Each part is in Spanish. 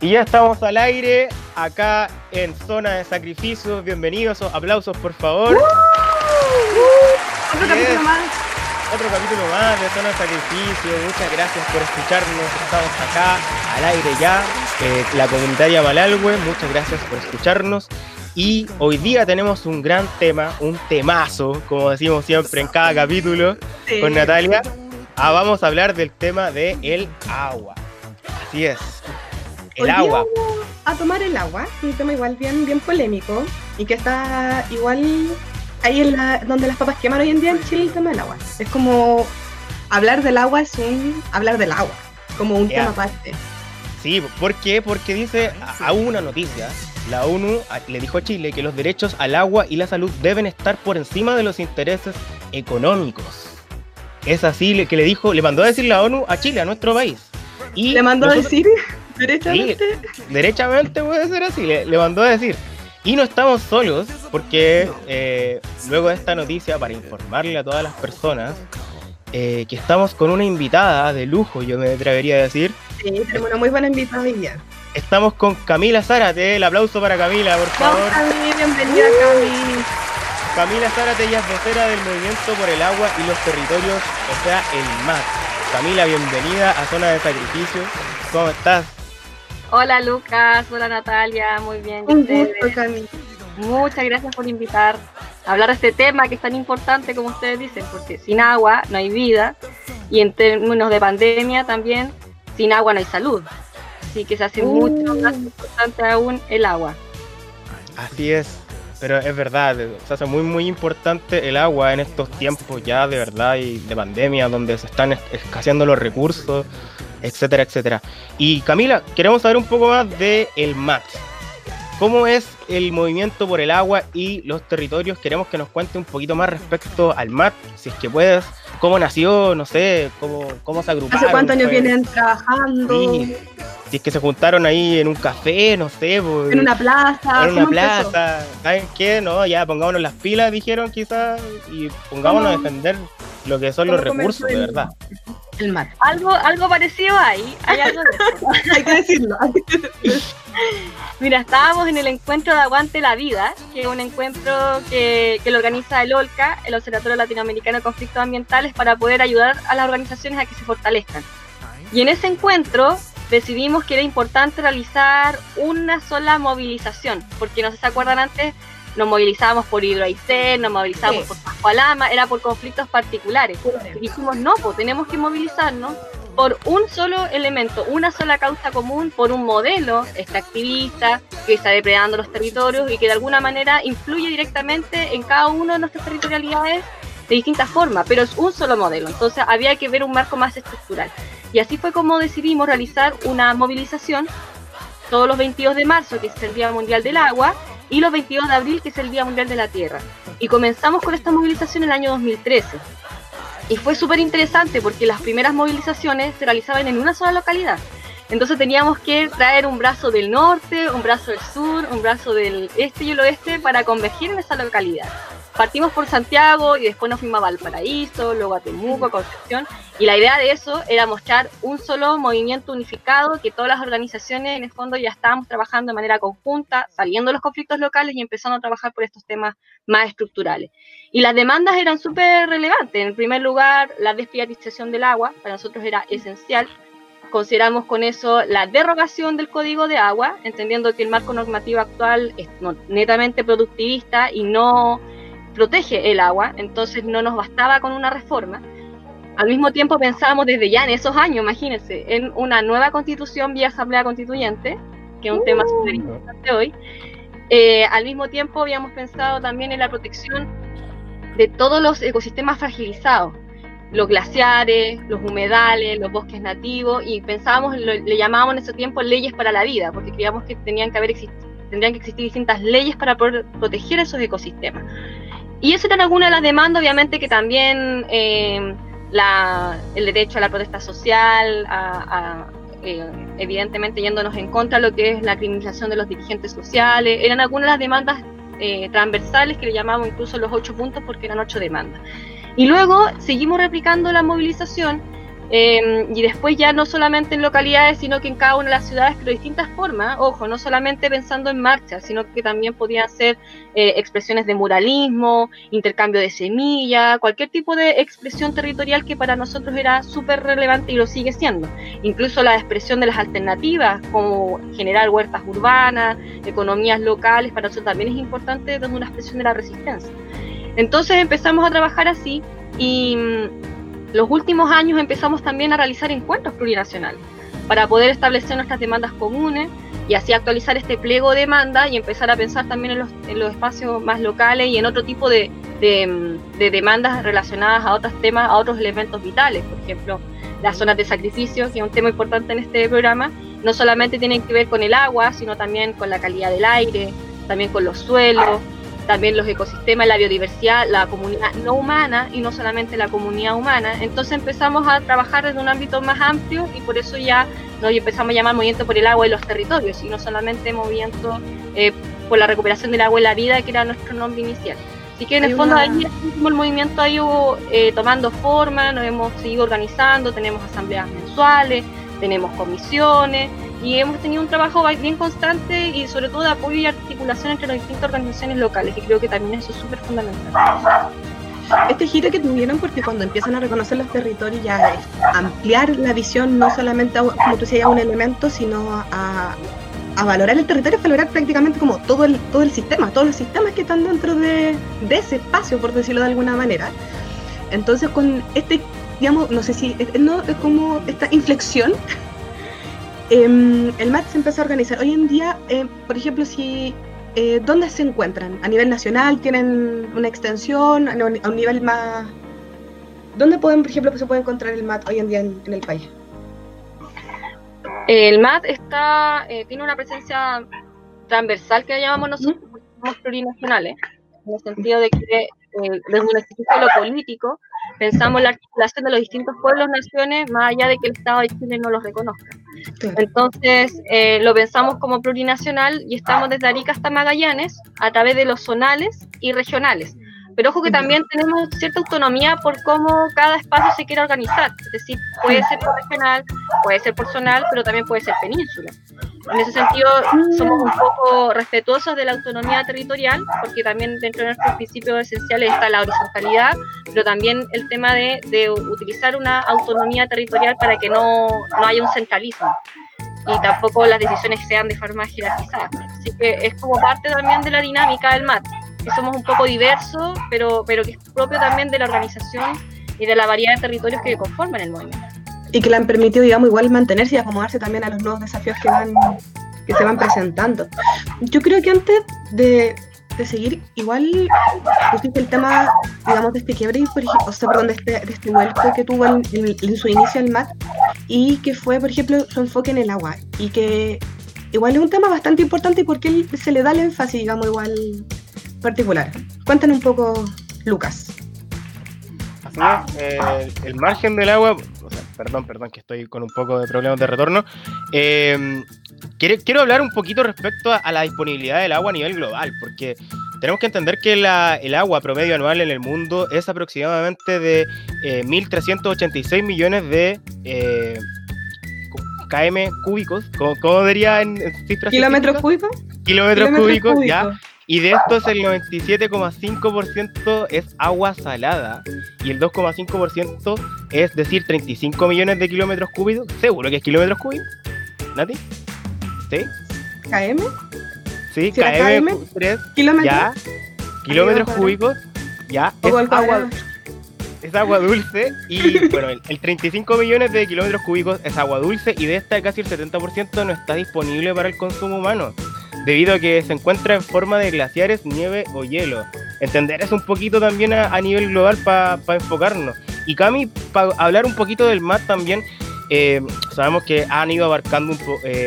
Y ya estamos al aire, acá en Zona de Sacrificio. Bienvenidos, aplausos por favor. Otro capítulo más. Otro capítulo más de Zona de Sacrificio. Muchas gracias por escucharnos. Estamos acá, al aire ya. La comunitaria Malalhue, muchas gracias por escucharnos. Y hoy día tenemos un gran tema, un temazo, como decimos siempre en cada capítulo, sí, con Natalia. Vamos a hablar del tema de el agua. Así es. El agua. Vamos a tomar el agua, un tema igual bien polémico y que está igual ahí en donde las papas queman hoy en día en Chile, el tema del agua. Es como hablar del agua es un hablar del agua, como un tema aparte. Sí, ¿por qué? Porque dice, aún una noticia, la ONU le dijo a Chile que los derechos al agua y la salud deben estar por encima de los intereses económicos. Es así que le dijo, le mandó a decir la ONU a Chile, a nuestro país. Y le mandó a decir... ¿Derechamente? Sí, derechamente puede ser así, le mandó a decir. Y no estamos solos, porque luego de esta noticia, para informarle a todas las personas que estamos con una invitada de lujo, yo me atrevería a decir. Sí, tenemos una muy buena invitada hoy día. Estamos con Camila Zárate, el aplauso para Camila, por favor. Camila, bienvenida Camila. Camila Zárate, ella es vocera del Movimiento por el Agua y los Territorios, o sea, el MAT. Camila, bienvenida a Zona de Sacrificio. ¿Cómo estás? Hola Lucas, hola Natalia, muy bien. Un gusto, Camila. Muchas gracias por invitar a hablar de este tema que es tan importante como ustedes dicen, porque sin agua no hay vida y en términos de pandemia también, sin agua no hay salud. Así que se hace mucho más importante aún el agua. Así es, pero es verdad, se hace muy importante el agua en estos tiempos ya de verdad y de pandemia donde se están escaseando los recursos, etcétera, etcétera. Y Camila, queremos saber un poco más de el MAT. ¿Cómo es el Movimiento por el Agua y los Territorios? Queremos que nos cuente un poquito más respecto al MAT, si es que puedes. ¿Cómo nació? No sé, ¿cómo se agruparon? ¿Hace cuántos años vienen trabajando? Sí. Si es que se juntaron ahí en un café, no sé. Pues, en una plaza. En una plaza. Empezó? ¿Saben qué? No, ya pongámonos las pilas, dijeron quizás, y pongámonos a defender lo que son los recursos, de verdad. El mar. Algo parecido ahí. Hay algo de eso. Hay que decirlo. Mira, estábamos en el encuentro de Aguante la Vida, que es un encuentro que lo organiza el OLCA, el Observatorio Latinoamericano de Conflictos Ambientales, para poder ayudar a las organizaciones a que se fortalezcan. Y en ese encuentro decidimos que era importante realizar una sola movilización, porque no sé si se acuerdan antes, nos movilizábamos por Hidroaicén, nos movilizábamos por Pascualama, era por conflictos particulares. Y dijimos, no, pues tenemos que movilizarnos por un solo elemento, una sola causa común, por un modelo extractivista que está depredando los territorios y que de alguna manera influye directamente en cada una de nuestras territorialidades de distintas formas, pero es un solo modelo, entonces había que ver un marco más estructural. Y así fue como decidimos realizar una movilización todos los 22 de marzo, que es el Día Mundial del Agua, y los 22 de abril, que es el Día Mundial de la Tierra. Y comenzamos con esta movilización en el año 2013. Y fue súper interesante porque las primeras movilizaciones se realizaban en una sola localidad. Entonces teníamos que traer un brazo del norte, un brazo del sur, un brazo del este y el oeste para convergir en esa localidad. Partimos por Santiago y después nos fuimos a Valparaíso, luego a Temuco, a Concepción. Y la idea de eso era mostrar un solo movimiento unificado, que todas las organizaciones en el fondo ya estábamos trabajando de manera conjunta, saliendo de los conflictos locales y empezando a trabajar por estos temas más estructurales. Y las demandas eran súper relevantes. En primer lugar, la desprivatización del agua, para nosotros era esencial. Consideramos con eso la derogación del Código de Agua, entendiendo que el marco normativo actual es netamente productivista y no protege el agua, entonces no nos bastaba con una reforma. Al mismo tiempo pensábamos desde ya en esos años, imagínense, en una nueva constitución vía asamblea constituyente, que es un tema súper importante hoy. Al mismo tiempo habíamos pensado también en la protección de todos los ecosistemas fragilizados, los glaciares, los humedales, los bosques nativos, y pensábamos, le llamábamos en ese tiempo leyes para la vida, porque creíamos que tendrían que existir distintas leyes para poder proteger esos ecosistemas. Y eso eran algunas de las demandas, obviamente que también el derecho a la protesta social, evidentemente yéndonos en contra de lo que es la criminalización de los dirigentes sociales, eran algunas de las demandas transversales que le llamamos incluso los 8 puntos porque eran 8 demandas. Y luego seguimos replicando la movilización Y después ya no solamente en localidades, sino que en cada una de las ciudades, pero de distintas formas, ojo, no solamente pensando en marchas, sino que también podían ser expresiones de muralismo, intercambio de semillas, cualquier tipo de expresión territorial que para nosotros era súper relevante y lo sigue siendo. Incluso la expresión de las alternativas, como generar huertas urbanas, economías locales, para nosotros también es importante dando una expresión de la resistencia. Entonces empezamos a trabajar así y... los últimos años empezamos también a realizar encuentros plurinacionales para poder establecer nuestras demandas comunes y así actualizar este pliego de demanda y empezar a pensar también en los espacios más locales y en otro tipo de demandas relacionadas a otros temas, a otros elementos vitales. Por ejemplo, las zonas de sacrificio, que es un tema importante en este programa, no solamente tienen que ver con el agua, sino también con la calidad del aire, también con los suelos, también los ecosistemas, la biodiversidad, la comunidad no humana y no solamente la comunidad humana. Entonces empezamos a trabajar desde un ámbito más amplio y por eso ya nos empezamos a llamar Movimiento por el Agua y los Territorios y no solamente Movimiento por la Recuperación del Agua y la Vida, que era nuestro nombre inicial. Así que en el fondo ahí el movimiento ha ido tomando forma, nos hemos seguido organizando, tenemos asambleas mensuales, tenemos comisiones, y hemos tenido un trabajo bien constante y sobre todo de apoyo y articulación entre las distintas organizaciones locales, y creo que también eso es súper fundamental. Este giro que tuvieron, porque cuando empiezan a reconocer los territorios ya es ampliar la visión, no solamente, como tú decías, a un elemento, sino a valorar el territorio, es valorar prácticamente como todo el sistema, todos los sistemas que están dentro de ese espacio, por decirlo de alguna manera. Entonces con este, digamos, no sé si, no, es como esta inflexión, el MAT se empezó a organizar. Hoy en día, por ejemplo, si ¿dónde se encuentran? ¿A nivel nacional tienen una extensión? ¿A un nivel más...? ¿Dónde pueden, por ejemplo, se puede encontrar el MAT hoy en día en el país? El MAT tiene una presencia transversal que llamamos nosotros plurinacionales, en el sentido de que desde un instituto de lo político pensamos la articulación de los distintos pueblos, naciones, más allá de que el Estado de Chile no los reconozca. Entonces lo pensamos como plurinacional y estamos desde Arica hasta Magallanes a través de los zonales y regionales, pero ojo que también tenemos cierta autonomía por cómo cada espacio se quiera organizar, es decir, puede ser por regional, puede ser por zonal, pero también puede ser península. En ese sentido somos un poco respetuosos de la autonomía territorial, porque también dentro de nuestros principios esenciales está la horizontalidad, pero también el tema de utilizar una autonomía territorial para que no haya un centralismo y tampoco las decisiones sean de forma jerarquizada. Así que es como parte también de la dinámica del MAT, que somos un poco diversos, pero que es propio también de la organización y de la variedad de territorios que conforman el movimiento. Y que le han permitido, digamos, igual mantenerse y acomodarse también a los nuevos desafíos que se van presentando. Yo creo que antes de seguir, igual, pusiste el tema, digamos, de este quiebre, de este vuelco que tuvo en su inicio el MAT, y que fue, por ejemplo, su enfoque en el agua, y que igual es un tema bastante importante y porque se le da el énfasis, digamos, igual particular. Cuéntanos un poco, Lucas. Así es, el margen del agua... Perdón, que estoy con un poco de problemas de retorno. Quiero hablar un poquito respecto a la disponibilidad del agua a nivel global, porque tenemos que entender que el agua promedio anual en el mundo es aproximadamente de 1.386 millones de km cúbicos, ¿cómo diría en cifras? ¿Kilómetros cúbicos? Kilómetros cúbicos, ya. Y de estos el 97,5% es agua salada y el 2,5%, es decir, 35 millones de kilómetros cúbicos. ¿Seguro que es kilómetros cúbicos, Nati? ¿Sí? ¿KM? Sí, si KM, 3, ya, kilómetros cúbicos, ya, es agua dulce y, bueno, el 35 millones de kilómetros cúbicos es agua dulce y de esta casi el 70% no está disponible para el consumo humano, debido a que se encuentra en forma de glaciares, nieve o hielo. Entender eso un poquito también a nivel global para enfocarnos. Y Cami, para hablar un poquito del MAT también, sabemos que han ido abarcando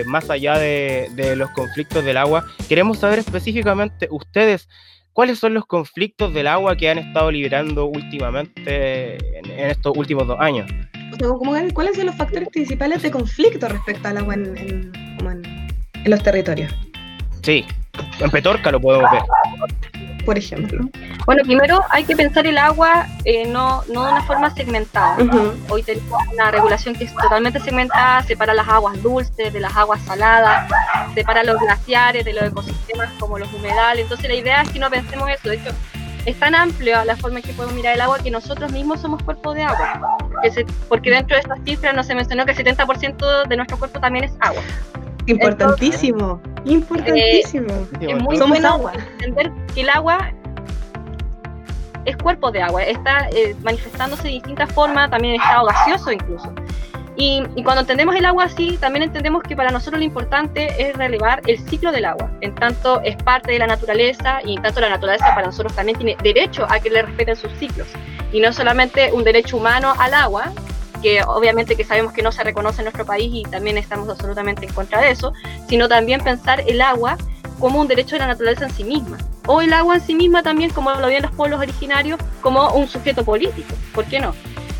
más allá de los conflictos del agua. Queremos saber específicamente ustedes, ¿cuáles son los conflictos del agua que han estado liderando últimamente en estos últimos 2 años? ¿Cuáles son los factores principales de conflicto respecto al agua en los territorios? Sí, en Petorca lo podemos ver. por ejemplo? Bueno, primero hay que pensar el agua no de una forma segmentada. Uh-huh. Hoy tenemos una regulación que es totalmente segmentada, separa las aguas dulces de las aguas saladas, separa los glaciares de los ecosistemas como los humedales. Entonces la idea es que no pensemos eso. De hecho, es tan amplia la forma en que podemos mirar el agua que nosotros mismos somos cuerpo de agua. Porque dentro de estas cifras no se mencionó que el 70% de nuestro cuerpo también es agua. Importantísimo. Entonces, importantísimo. Es muy somos bueno agua. Entender que el agua es cuerpo de agua. Está manifestándose de distintas formas, también en estado gaseoso incluso. Y cuando entendemos el agua así, también entendemos que para nosotros lo importante es relevar el ciclo del agua. En tanto es parte de la naturaleza y en tanto la naturaleza para nosotros también tiene derecho a que le respeten sus ciclos. Y no solamente un derecho humano al agua, que obviamente que sabemos que no se reconoce en nuestro país y también estamos absolutamente en contra de eso, sino también pensar el agua como un derecho de la naturaleza en sí misma. O el agua en sí misma también, como lo veían los pueblos originarios, como un sujeto político. ¿Por qué no?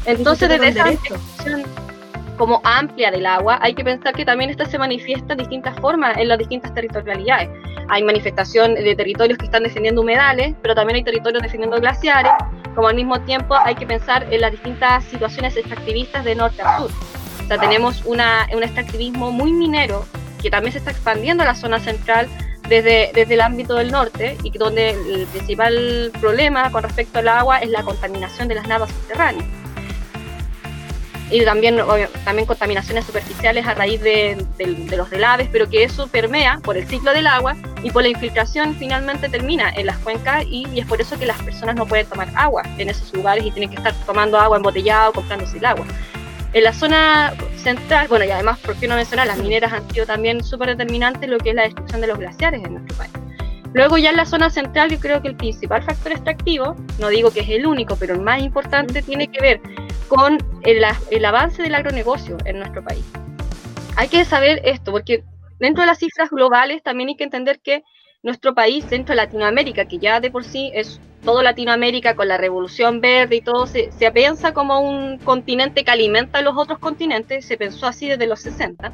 Entonces desde esa reflexión como amplia del agua, hay que pensar que también esta se manifiesta de distintas formas en las distintas territorialidades. Hay manifestación de territorios que están defendiendo humedales, pero también hay territorios defendiendo glaciares, como al mismo tiempo hay que pensar en las distintas situaciones extractivistas de norte a sur. O sea, tenemos un extractivismo muy minero, que también se está expandiendo a la zona central desde el ámbito del norte, y donde el principal problema con respecto al agua es la contaminación de las napas subterráneas. Y también contaminaciones superficiales a raíz de los relaves, pero que eso permea por el ciclo del agua y por la infiltración finalmente termina en las cuencas y es por eso que las personas no pueden tomar agua en esos lugares y tienen que estar tomando agua embotellada o comprándose el agua. En la zona central, bueno, y además, ¿por qué no mencionar? Las mineras han sido también súper determinantes lo que es la destrucción de los glaciares en nuestro país. Luego ya en la zona central yo creo que el principal factor extractivo, no digo que es el único, pero el más importante tiene que ver con el avance del agronegocio en nuestro país. Hay que saber esto, porque dentro de las cifras globales también hay que entender que nuestro país, dentro de Latinoamérica, que ya de por sí es todo Latinoamérica con la revolución verde y todo, se piensa como un continente que alimenta a los otros continentes, se pensó así desde los 60,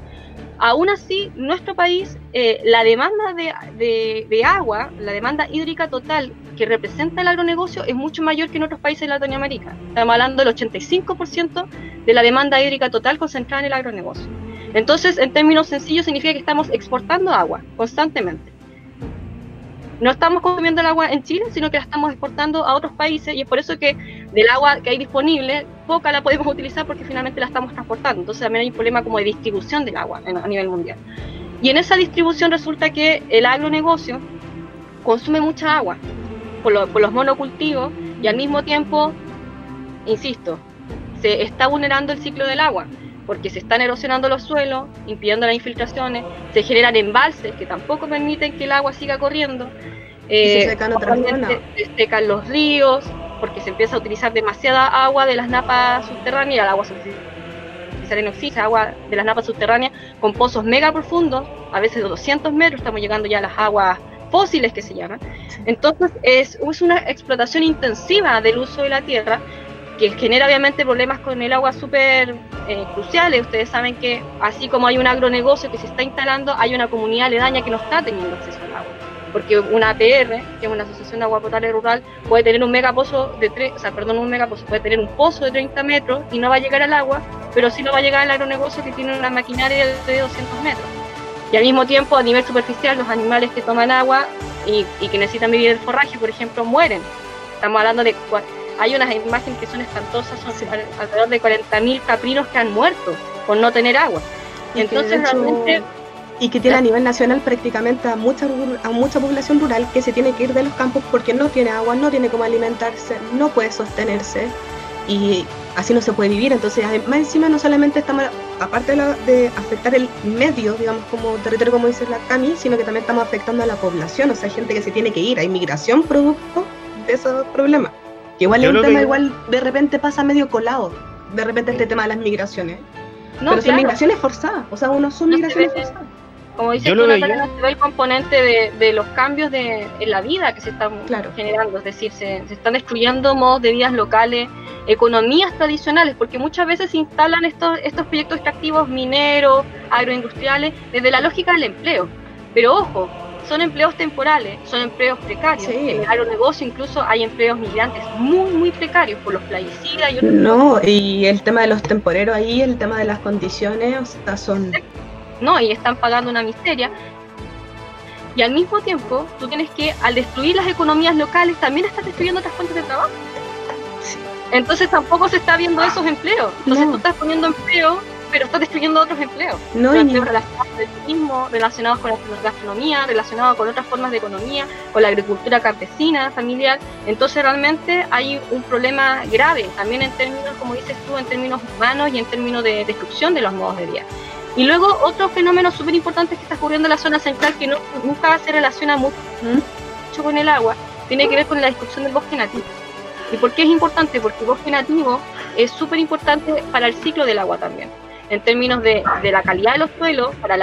aún así, nuestro país, la demanda de agua, la demanda hídrica total que representa el agronegocio es mucho mayor que en otros países de Latinoamérica. Estamos hablando del 85% de la demanda hídrica total concentrada en el agronegocio. Entonces, en términos sencillos, significa que estamos exportando agua constantemente. No estamos consumiendo el agua en Chile, sino que la estamos exportando a otros países, y es por eso que del agua que hay disponible, poca la podemos utilizar porque finalmente la estamos transportando. Entonces también hay un problema como de distribución del agua a nivel mundial. Y en esa distribución resulta que el agronegocio consume mucha agua por los monocultivos, y al mismo tiempo, insisto, se está vulnerando el ciclo del agua, porque se están erosionando los suelos, impidiendo las infiltraciones, se generan embalses que tampoco permiten que el agua siga corriendo, se secan otras zonas, se secan los ríos, porque se empieza a utilizar demasiada agua de las napas subterráneas, el agua sale agua de las napas subterráneas con pozos mega profundos, a veces de 200 metros, estamos llegando ya a las aguas fósiles que se llaman. Entonces es una explotación intensiva del uso de la tierra, que genera obviamente problemas con el agua súper cruciales. Ustedes saben que así como hay un agronegocio que se está instalando, hay una comunidad aledaña que no está teniendo acceso al agua, porque una APR, que es una Asociación de Agua Potable Rural, puede tener un pozo de 30 metros y no va a llegar al agua, pero sí lo va a llegar al agronegocio que tiene una maquinaria de 200 metros. Y al mismo tiempo, a nivel superficial, los animales que toman agua y que necesitan vivir el forraje, por ejemplo, mueren. Estamos hablando de... Hay unas imágenes que son espantosas, alrededor de 40.000 caprinos que han muerto por no tener agua. Y entonces realmente... Y que tiene a nivel nacional prácticamente a mucha población rural que se tiene que ir de los campos porque no tiene agua, no tiene cómo alimentarse, no puede sostenerse y así no se puede vivir. Entonces, además encima no solamente estamos, aparte de afectar el medio, digamos, como territorio, como dice la Cami, sino que también estamos afectando a la población, o sea, gente que se tiene que ir, hay migración producto de esos problemas. Que igual el tema igual de repente pasa medio colado, de repente este tema de las migraciones. No, pero claro, son migraciones forzadas, o sea, migraciones forzadas. Como dice tú, Natalia, no se ve el componente de los cambios en la vida que se están generando, es decir, se están destruyendo modos de vidas locales, economías tradicionales, porque muchas veces se instalan estos proyectos extractivos mineros, agroindustriales, desde la lógica del empleo. Pero ojo, son empleos temporales, son empleos precarios. Sí. En el agronegocio incluso hay empleos migrantes muy, muy precarios por los plaguicidas y otros. No, y el tema de los temporeros ahí, el tema de las condiciones, o sea, son... No, y están pagando una miseria. Y al mismo tiempo, tú tienes que, al destruir las economías locales, también estás destruyendo otras fuentes de trabajo. Sí. Entonces tampoco se está viendo esos empleos. Entonces tú estás poniendo empleo, pero estás destruyendo otros empleos. No, empleos relacionados con el turismo, relacionados con la gastronomía, relacionados con otras formas de economía, con la agricultura campesina, familiar. Entonces realmente hay un problema grave, también en términos, como dices tú, en términos humanos y en términos de destrucción de los modos de vida. Y luego otro fenómeno súper importante que está ocurriendo en la zona central, que no, nunca se relaciona mucho con el agua, tiene que ver con la destrucción del bosque nativo. ¿Y por qué es importante? Porque el bosque nativo es súper importante para el ciclo del agua también, en términos de la calidad de los suelos, para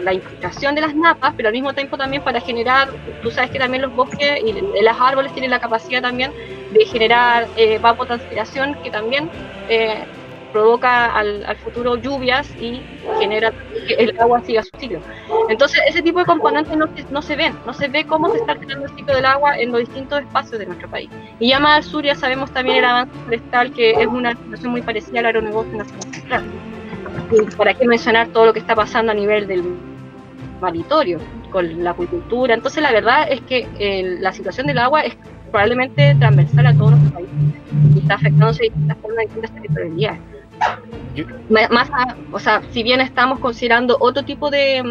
la infiltración de las napas, pero al mismo tiempo también para generar, tú sabes que también los bosques y los árboles tienen la capacidad también de generar evapotranspiración, que también... provoca al futuro lluvias y genera que el agua siga su ciclo. Entonces ese tipo de componentes no se ve cómo se está alterando el ciclo del agua en los distintos espacios de nuestro país. Y ya más al sur ya sabemos también el avance forestal, que es una situación muy parecida al agronegocio en la zona central. Y para qué mencionar todo lo que está pasando a nivel del maritorio, con la acuicultura. Entonces la verdad es que la situación del agua es probablemente transversal a todos los países y está afectándose de distintas formas, de distintas territorialidades. O sea, si bien estamos considerando otro tipo de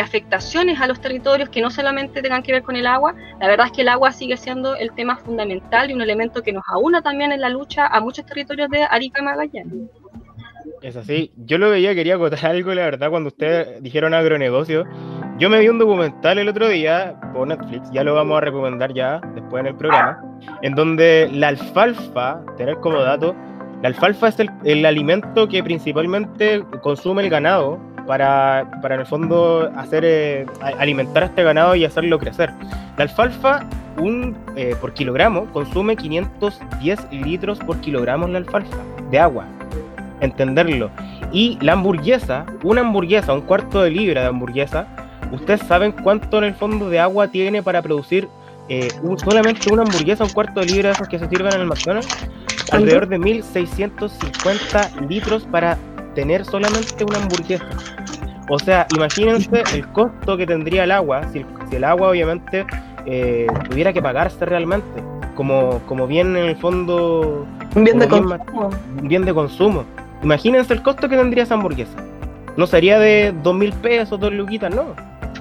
afectaciones a los territorios que no solamente tengan que ver con el agua, la verdad es que el agua sigue siendo el tema fundamental y un elemento que nos aúna también en la lucha a muchos territorios de Arica y Magallanes. Es así. Yo lo veía, quería acotar algo, la verdad, cuando ustedes dijeron agronegocio. Yo me vi un documental el otro día por Netflix, ya lo vamos a recomendar ya después en el programa, en donde la alfalfa, tener como dato, la alfalfa es el alimento que principalmente consume el ganado para en el fondo hacer alimentar a este ganado y hacerlo crecer. La alfalfa por kilogramo consume 510 litros por kilogramo la alfalfa de agua. Entenderlo. Y la hamburguesa, un cuarto de libra de hamburguesa, ¿ustedes saben cuánto en el fondo de agua tiene para producir solamente una hamburguesa, un cuarto de libra de esas que se sirven en el McDonald's? Alrededor de 1.650 litros para tener solamente una hamburguesa. O sea, imagínense el costo que tendría el agua si el agua obviamente tuviera que pagarse realmente como bien en el fondo, un bien de consumo. Imagínense el costo que tendría esa hamburguesa. No sería de 2.000 pesos, 2 luquitas, no.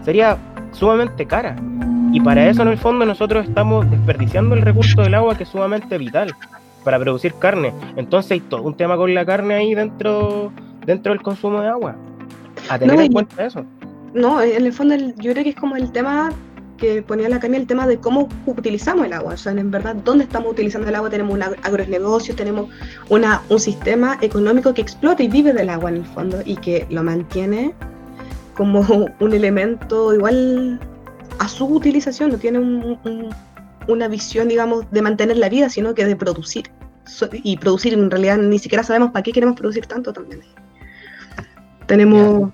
Sería sumamente cara. Y para eso, en el fondo, nosotros estamos desperdiciando el recurso del agua, que es sumamente vital para producir carne. Entonces hay todo un tema con la carne ahí dentro del consumo de agua. A tener en cuenta eso. No, en el fondo yo creo que es como el tema que ponía la Camila, el tema de cómo utilizamos el agua, o sea, en verdad, ¿dónde estamos utilizando el agua? Tenemos un agronegocio, tenemos un sistema económico que explota y vive del agua en el fondo, y que lo mantiene como un elemento igual a su utilización, no tiene una visión, digamos, de mantener la vida, sino que de producir, y producir en realidad ni siquiera sabemos para qué queremos producir tanto también. Tenemos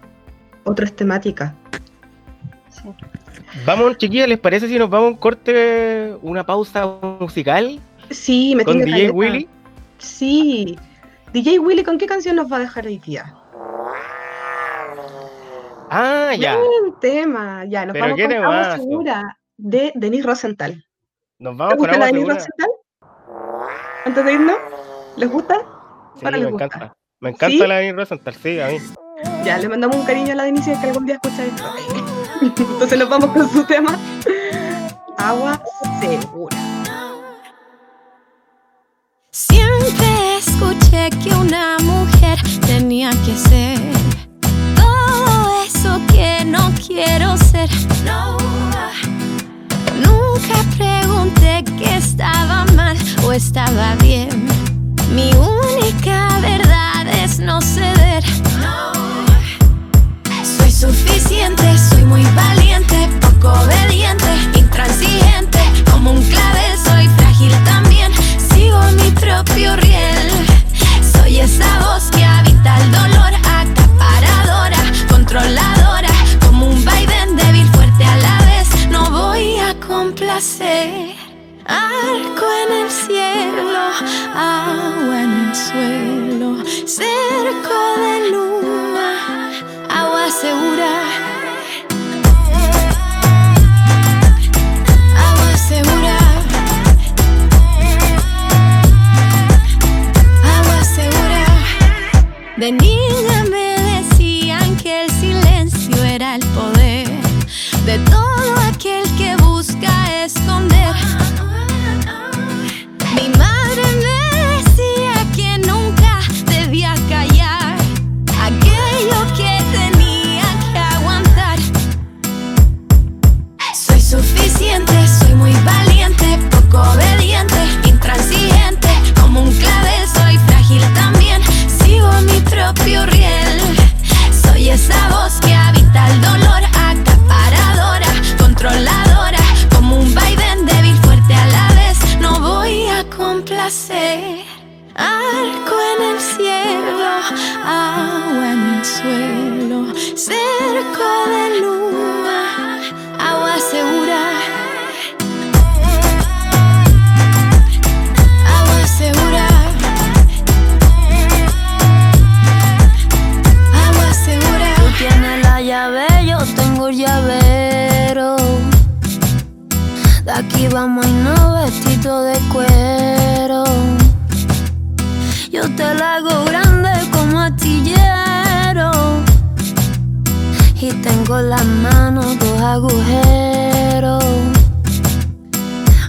otras temáticas. Sí. Vamos, chiquillas, ¿les parece si nos vamos a un corte, una pausa musical? Sí, me tiene que dejar. ¿Con DJ Willy? Sí. DJ Willy, ¿con qué canción nos va a dejar hoy día? Ah, ya. Buen tema. Ya, nos vamos con Agua Segura de Denise Rosenthal. ¿Nos vamos con Agua Segura? ¿Te gusta la Denise Rosenthal? Antes de irnos, ¿les gusta? Sí, me encanta. Me encanta la Denise Rosenthal, sí, a mí. Ya, le mandamos un cariño a la Denise, que algún día escucha esto. Entonces nos vamos con su tema Agua Segura. Siempre escuché que una mujer tenía que ser todo eso que no quiero ser. No, nunca pregunté que estaba mal o estaba bien. Mi única verdad es no ceder. Soy suficiente, soy muy valiente, poco obediente, intransigente. Como un clavel soy frágil también, sigo mi propio riel. Soy esa voz que habita el dolor, acaparadora, controladora, como un vaivén débil, fuerte a la vez. cielo, agua en el suelo, cerco de luna, agua segura. Agua segura. Agua segura. De niña me decían que el silencio era el poder de todo aquel que busca esconder. Mi madre me decía que nunca debía callar aquello que tenía que aguantar. Soy suficiente, soy muy valiente, poco obediente, intransigente. Como un clavel soy frágil también, sigo mi propio riel. Soy esa voz que habita el dolor, acaparadora, controladora, como un vaivén débil, fuerte a la vez. No voy a complacer. Arco en el cielo, agua en el suelo, cerco de luna, agua segura. Agua segura. Agua segura. Tú tienes la llave, yo tengo el llavero. De aquí vamos y no vestido de cuero. Yo te la hago grande como astillero. Y tengo en las manos dos agujeros.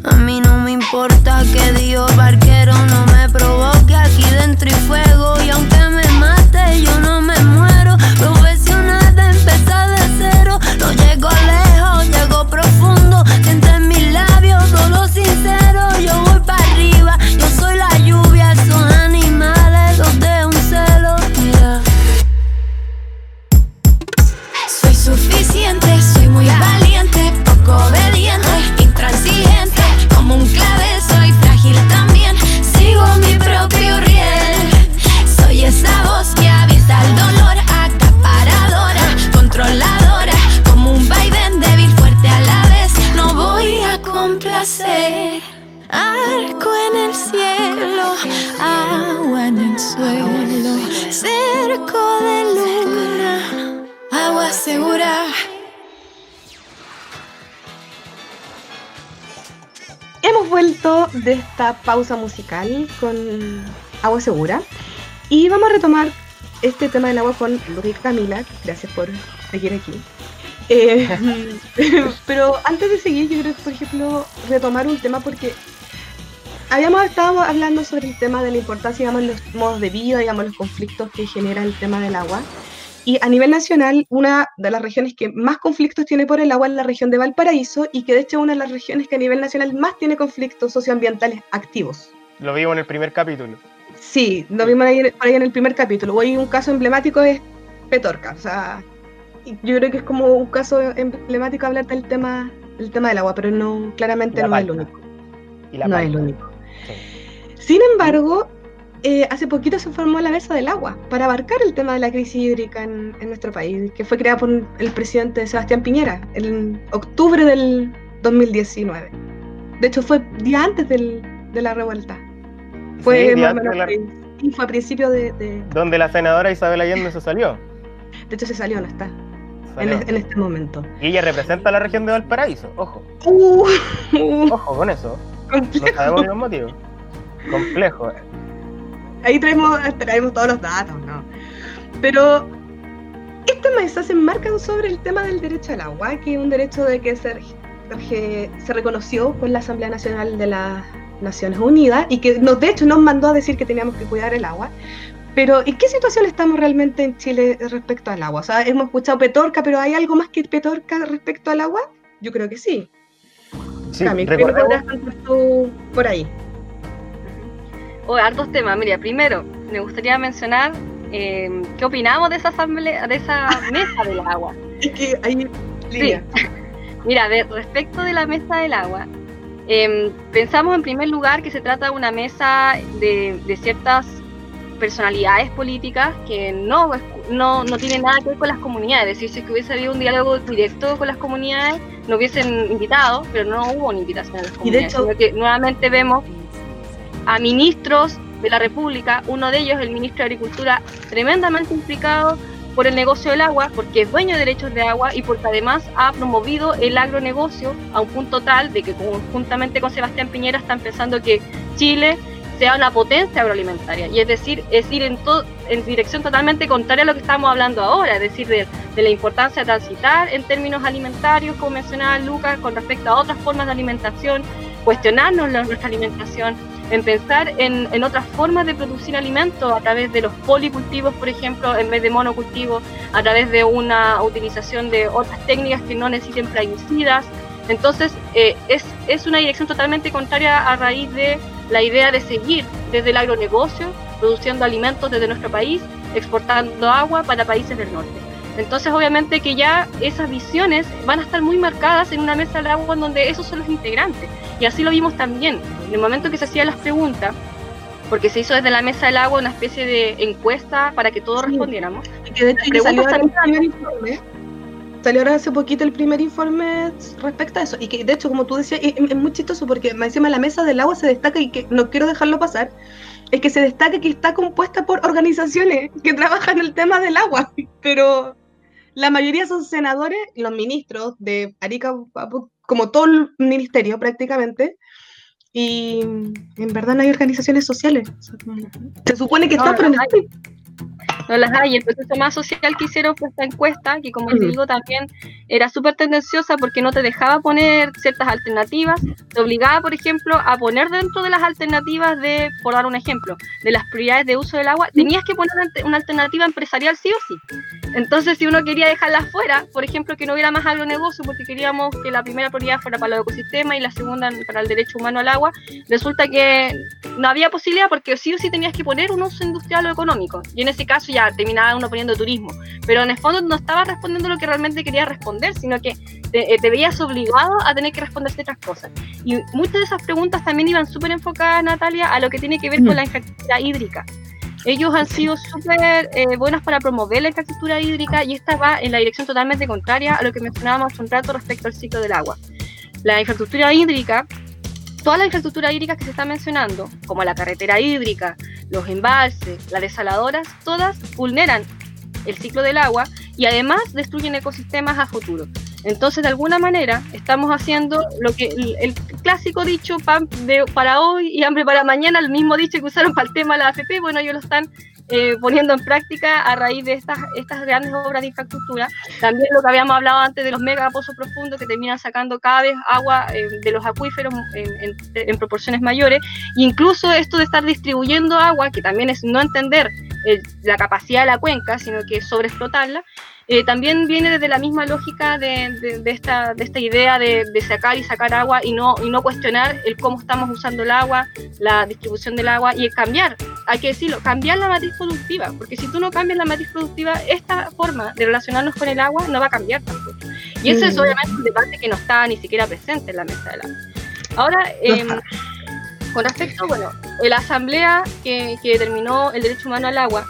A mí no me importa que Dios barquero no me provoque. Aquí dentro y fuego. Y aunque me mate yo no me muero. Profesional de empezar de cero. No llego lejos, llego profundo. Siente en mis labios solo sincero. Yo voy para arriba, yo soy la lluvia. Son animales los de un celo. Mira. Soy suficiente, soy muy valiente, poco obediente, intransigente. Como un clavel soy frágil también, sigo mi propio riel. Soy esa voz que habita el dolor, acaparadora, controladora, como un vaivén débil, fuerte a la vez. No voy a complacer. Arco en el cielo, agua en el suelo, cerco de luna, agua segura. Hemos vuelto de esta pausa musical con Agua Segura y vamos a retomar este tema del agua con Lucas y Camila. Gracias por seguir aquí. Pero antes de seguir, yo creo que, por ejemplo, retomar un tema porque habíamos estado hablando sobre el tema de la importancia, digamos, los modos de vida, digamos, los conflictos que genera el tema del agua. Y a nivel nacional, una de las regiones que más conflictos tiene por el agua es la región de Valparaíso, y que de hecho es una de las regiones que a nivel nacional más tiene conflictos socioambientales activos. Lo vimos en el primer capítulo. Sí, lo vimos ahí en el primer capítulo. Hoy un caso emblemático es Petorca. O sea, yo creo que es como un caso emblemático hablar del tema, del agua, pero no, claramente no es lo único. No es lo único. Sin embargo, hace poquito se formó la Mesa del Agua para abarcar el tema de la crisis hídrica en nuestro país, que fue creada por el presidente Sebastián Piñera en octubre del 2019. De hecho, fue día antes de la revuelta. Fue, sí, más o menos fue a principio de... Donde la senadora Isabel Allende se salió. De hecho, se salió, no está. En este momento. Y ella representa a la región de Valparaíso, ojo. Ojo con eso. Complejo. No sabemos los motivos. Complejo. Ahí traemos todos los datos, ¿no? Pero esta mesa se enmarcan sobre el tema del derecho al agua, que es un derecho de que se reconoció con la Asamblea Nacional de las Naciones Unidas y que de hecho nos mandó a decir que teníamos que cuidar el agua. Pero ¿en qué situación estamos realmente en Chile respecto al agua? O sea, hemos escuchado Petorca, pero ¿hay algo más que Petorca respecto al agua? Yo creo que sí. Sí, Cami, por ahí. Hartos temas. Mira, primero, me gustaría mencionar qué opinamos de esa asamblea, de esa mesa del agua. Es que hay línea. Sí. Mira, respecto de la mesa del agua, pensamos en primer lugar que se trata de una mesa de ciertas personalidades políticas que no tienen nada que ver con las comunidades. Es decir, si hubiese habido un diálogo directo con las comunidades, nos hubiesen invitado, pero no hubo una invitación a las comunidades. Y de hecho, nuevamente vemos a ministros de la República, uno de ellos, el ministro de Agricultura, tremendamente implicado por el negocio del agua, porque es dueño de derechos de agua y porque además ha promovido el agronegocio a un punto tal de que conjuntamente con Sebastián Piñera están pensando que Chile sea una potencia agroalimentaria, y es decir en dirección totalmente contraria a lo que estamos hablando ahora, es decir, de la importancia de transitar en términos alimentarios, como mencionaba Lucas, con respecto a otras formas de alimentación, cuestionarnos nuestra alimentación, en pensar en otras formas de producir alimentos a través de los policultivos, por ejemplo, en vez de monocultivos, a través de una utilización de otras técnicas que no necesiten plaguicidas. Entonces, es una dirección totalmente contraria a raíz de la idea de seguir desde el agronegocio, produciendo alimentos desde nuestro país, exportando agua para países del norte. Entonces, obviamente que ya esas visiones van a estar muy marcadas en una mesa de agua en donde esos son los integrantes. Y así lo vimos también, en el momento que se hacían las preguntas, porque se hizo desde la mesa del agua una especie de encuesta para que todos respondiéramos. Que de hecho salió ahora hace poquito el primer informe respecto a eso, y que de hecho, como tú decías, es muy chistoso, porque encima la mesa del agua se destaca, y que no quiero dejarlo pasar, es que se destaca que está compuesta por organizaciones que trabajan el tema del agua, pero la mayoría son senadores, los ministros de Arica, como todo el ministerio prácticamente, y en verdad no hay organizaciones sociales. Se supone que está, pero no hay. No las hay. El proceso más social que hicieron fue esta encuesta, que como te digo también era súper tendenciosa porque no te dejaba poner ciertas alternativas, te obligaba, por ejemplo, a poner dentro de las alternativas de, por dar un ejemplo, de las prioridades de uso del agua, tenías que poner una alternativa empresarial sí o sí. Entonces, si uno quería dejarla fuera, por ejemplo, que no hubiera más agronegocio porque queríamos que la primera prioridad fuera para los ecosistemas y la segunda para el derecho humano al agua, resulta que no había posibilidad porque sí o sí tenías que poner un uso industrial o económico, y en ese caso ya terminaba uno poniendo turismo, pero en el fondo no estaba respondiendo lo que realmente quería responder, sino que te veías obligado a tener que responder ciertas cosas. Y muchas de esas preguntas también iban súper enfocadas, Natalia, a lo que tiene que ver con la infraestructura hídrica. Ellos han sido súper buenos para promover la infraestructura hídrica, y esta va en la dirección totalmente contraria a lo que mencionábamos hace un rato respecto al ciclo del agua. La infraestructura hídrica, toda la infraestructura hídrica que se está mencionando, como la carretera hídrica, los embalses, las desaladoras, todas vulneran el ciclo del agua y además destruyen ecosistemas a futuro. Entonces, de alguna manera, estamos haciendo lo que el clásico dicho pan para hoy y hambre para mañana, el mismo dicho que usaron para el tema de la AFP, bueno, ellos lo están poniendo en práctica a raíz de estas grandes obras de infraestructura. También lo que habíamos hablado antes de los megapozos profundos que terminan sacando cada vez agua de los acuíferos en proporciones mayores. Incluso esto de estar distribuyendo agua, que también es no entender la capacidad de la cuenca, sino que sobreexplotarla, también viene desde la misma lógica de esta idea de sacar y sacar agua y no cuestionar el cómo estamos usando el agua, la distribución del agua y el cambiar, hay que decirlo, cambiar la matriz productiva, porque si tú no cambias la matriz productiva, esta forma de relacionarnos con el agua no va a cambiar tampoco. Y eso es obviamente un debate que no está ni siquiera presente en la mesa del agua. Ahora, con respecto, bueno, la asamblea que determinó el derecho humano al agua,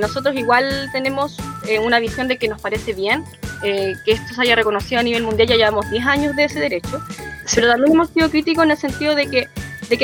nosotros igual tenemos una visión de que nos parece bien que esto se haya reconocido a nivel mundial, ya llevamos 10 años de ese derecho, pero también hemos sido críticos en el sentido de que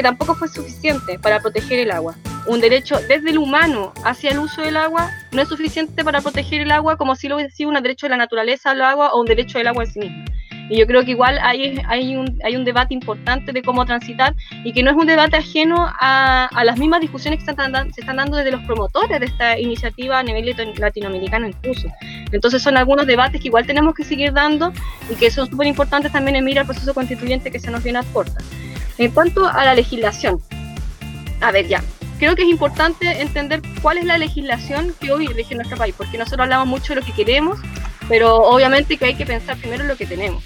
tampoco fue suficiente para proteger el agua. Un derecho desde el humano hacia el uso del agua no es suficiente para proteger el agua como si lo hubiese sido un derecho de la naturaleza al agua o un derecho del agua en sí mismo. Y yo creo que igual hay un debate importante de cómo transitar, y que no es un debate ajeno a las mismas discusiones que se están dando desde los promotores de esta iniciativa a nivel latinoamericano incluso. Entonces son algunos debates que igual tenemos que seguir dando y que son súper importantes también en mira al proceso constituyente que se nos viene a puertas. En cuanto a la legislación, a ver ya, creo que es importante entender cuál es la legislación que hoy rige nuestro país, porque nosotros hablamos mucho de lo que queremos, pero obviamente que hay que pensar primero en lo que tenemos.